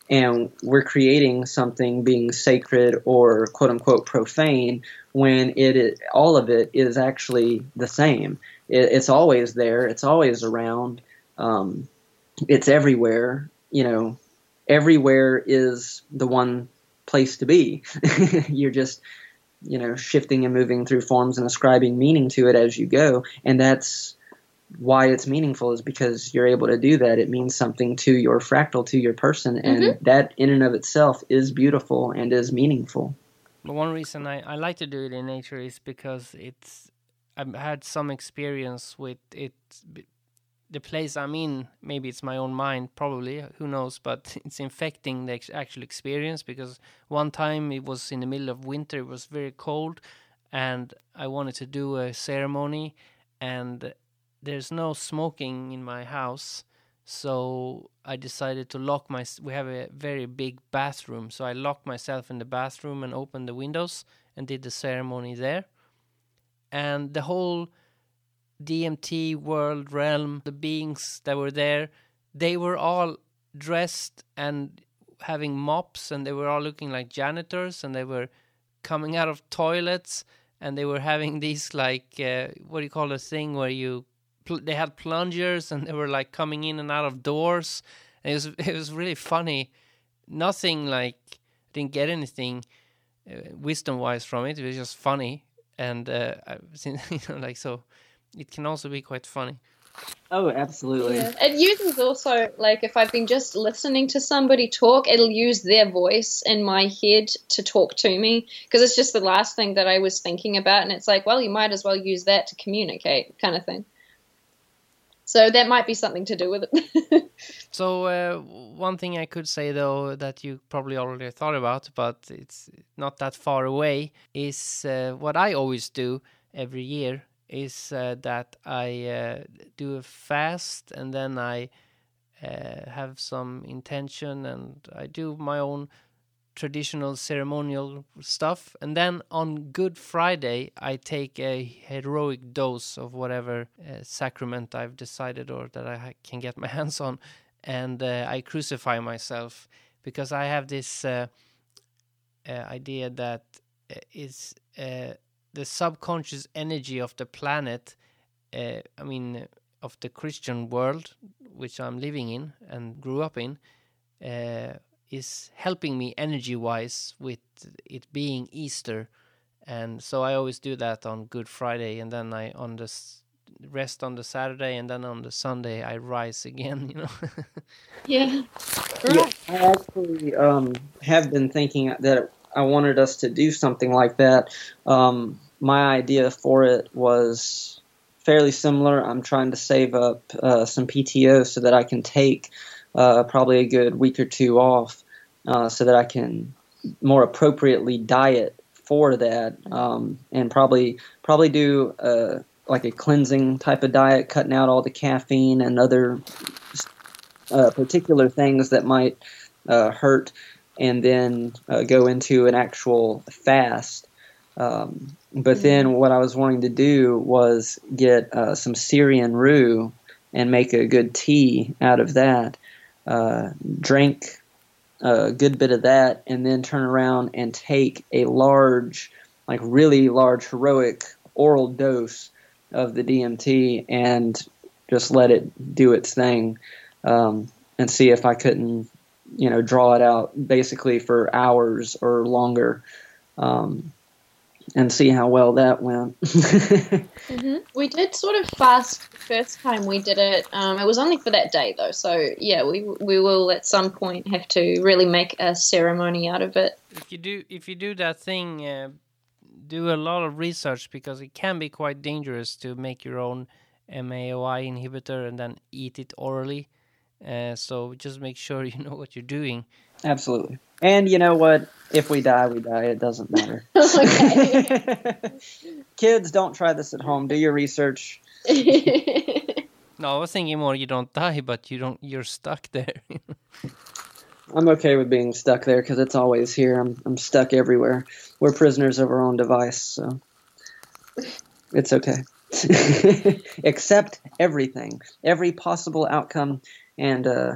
And we're creating something being sacred or quote-unquote profane when it, it all of it is actually the same. It, it's always there. It's always around. Um, it's everywhere. You know, everywhere is the one place to be. You're just, you know, shifting and moving through forms and ascribing meaning to it as you go, and that's why it's meaningful, is because you're able to do that. It means something to your fractal, to your person, and mm-hmm. that in and of itself is beautiful and is meaningful. But one reason I, I like to do it in nature is because it's I've had some experience with it. The place I'm in, maybe it's my own mind, probably, who knows, but it's infecting the ex- actual experience, because one time it was in the middle of winter, it was very cold, and I wanted to do a ceremony, and there's no smoking in my house, so I decided to lock my... We have a very big bathroom, so I locked myself in the bathroom and opened the windows and did the ceremony there. And the whole D M T world realm, the beings that were there, they were all dressed and having mops, and they were all looking like janitors, and they were coming out of toilets, and they were having these like uh, what do you call a thing where you pl- they had plungers, and they were like coming in and out of doors, and it was it was really funny. Nothing like didn't get anything uh, wisdom wise from it. It was just funny, and uh, I've seen, you know, like so. It can also be quite funny. Oh, absolutely. Yeah. It uses also, like, if I've been just listening to somebody talk, it'll use their voice in my head to talk to me, because it's just the last thing that I was thinking about, and it's like, well, you might as well use that to communicate, kind of thing. So that might be something to do with it. So uh, one thing I could say, though, that you probably already thought about, but it's not that far away, is uh, what I always do every year, is uh, that I uh, do a fast, and then I uh, have some intention, and I do my own traditional ceremonial stuff. And then on Good Friday, I take a heroic dose of whatever uh, sacrament I've decided or that I can get my hands on, and uh, I crucify myself, because I have this uh, uh, idea that is... Uh, the subconscious energy of the planet, uh, I mean, of the Christian world, which I'm living in and grew up in, uh, is helping me energy-wise with it being Easter. And so I always do that on Good Friday, and then I on the s- rest on the Saturday, and then on the Sunday I rise again, you know. Yeah. Yeah. I actually um, have been thinking that... It- I wanted us to do something like that. Um, my idea for it was fairly similar. I'm trying to save up uh, some P T O so that I can take uh, probably a good week or two off uh, so that I can more appropriately diet for that, um, and probably probably do uh, like a cleansing type of diet, cutting out all the caffeine and other uh, particular things that might uh, hurt and then uh, go into an actual fast. Um, but mm-hmm. then what I was wanting to do was get uh, some Syrian rue and make a good tea out of that. Uh, drink a good bit of that, and then turn around and take a large, like really large, heroic oral dose of the D M T and just let it do its thing, um, and see if I couldn't, you know, draw it out basically for hours or longer, um, and see how well that went. mm-hmm. We did sort of fast first time we did it. Um, it was only for that day though, so yeah, we we will at some point have to really make a ceremony out of it. If you do, if you do that thing, uh, do a lot of research, because it can be quite dangerous to make your own M A O I inhibitor and then eat it orally. Uh, so just make sure you know what you're doing. Absolutely. And you know what? If we die, we die. It doesn't matter. Kids, don't try this at home. Do your research. No, I was thinking more you don't die, but you don't, you're stuck there. I'm okay with being stuck there because it's always here. I'm I'm stuck everywhere. We're prisoners of our own device, so it's okay. Accept everything, every possible outcome, and uh,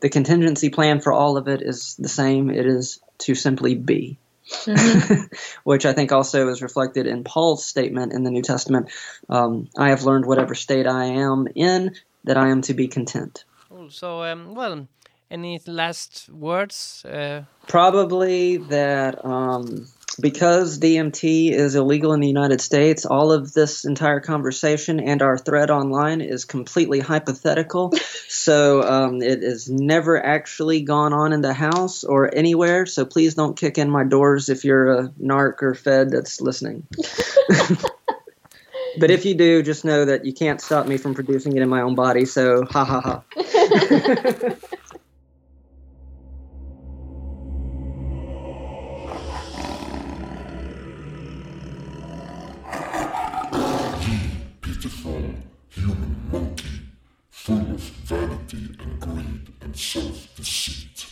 the contingency plan for all of it is the same. It is to simply be, mm-hmm. which I think also is reflected in Paul's statement in the New Testament. Um, I have learned whatever state I am in, that I am to be content. So, um, well, any last words? Uh... Probably that... Um, Because D M T is illegal in the United States, all of this entire conversation and our thread online is completely hypothetical. So um, it has never actually gone on in the house or anywhere. So please don't kick in my doors if you're a narc or fed that's listening. But if you do, just know that you can't stop me from producing it in my own body. So ha ha ha. Self-deceit.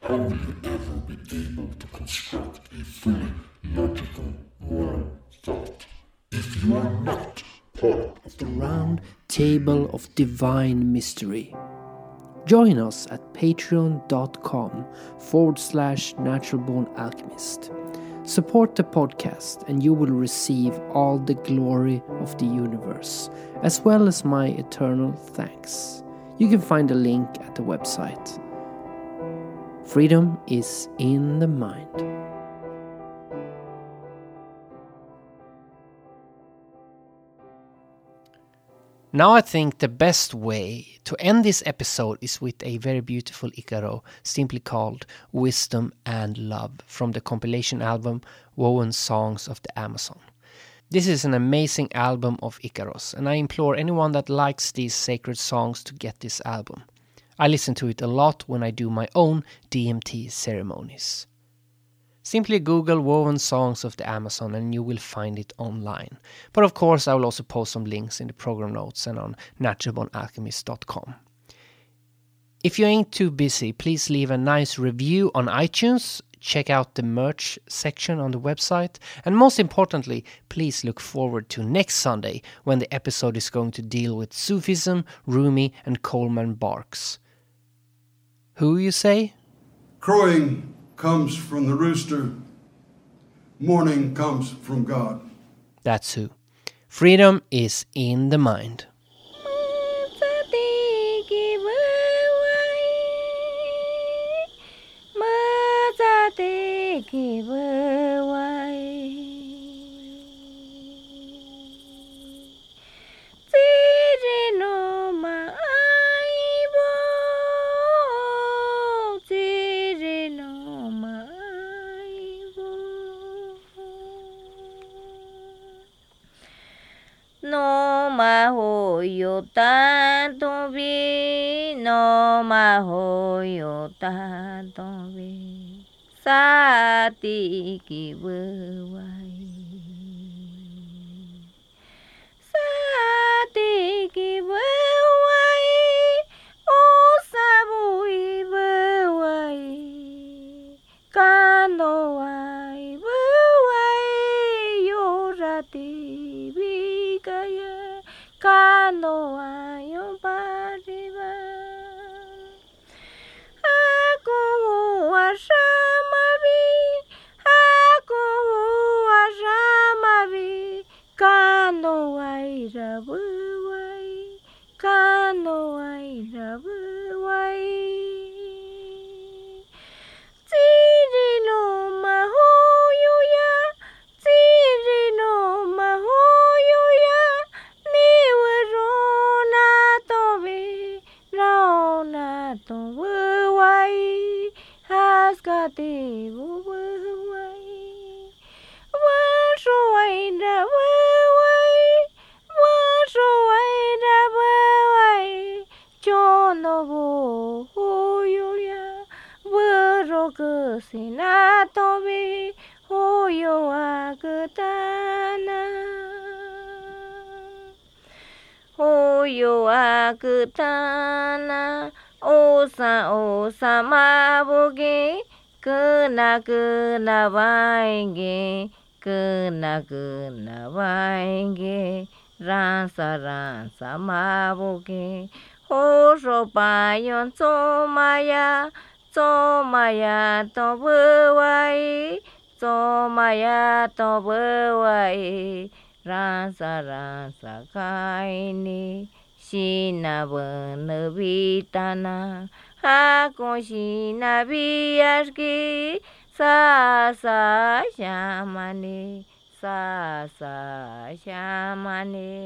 How will you ever be able to construct a fully logical moral thought if you are not part of the round table of divine mystery? Join us at patreon.com forward slash naturalbornalchemist. Support the podcast and you will receive all the glory of the universe, as well as my eternal thanks. You can find a link at the website. Freedom is in the mind. Now I think the best way to end this episode is with a very beautiful Icaro, simply called Wisdom and Love, from the compilation album Woven Songs of the Amazon. This is an amazing album of Icaros, and I implore anyone that likes these sacred songs to get this album. I listen to it a lot when I do my own D M T ceremonies. Simply Google Woven Songs of the Amazon and you will find it online. But of course I will also post some links in the program notes and on natural born alchemist dot com. If you ain't too busy, please leave a nice review on iTunes. Check out the merch section on the website. And most importantly, please look forward to next Sunday when the episode is going to deal with Sufism, Rumi and Coleman Barks. Who, you say? Crowing comes from the rooster. Morning comes from God. That's who. Freedom is in the mind. Give away. Did no my eyeball? Did no my eyeball? No my ho yo tanto be. No my ho yo tanto be. Sati kibawai, sati kibawai, o sabu ibawai, Gaya Kaloa Yobariba Ako Ashamavi Ako Ashamavi Kanoa Irabuai Kanoa Irabuai Kutana osa osa mabuge kuna kuna wainge kuna kuna wainge ransa ransa mabuge horo payon somaya somaya tobuai somaya tobuai ransa ransa kaini Sinabunavitana Hakon Sinabiashki Sasa Shamani Sasa Shamani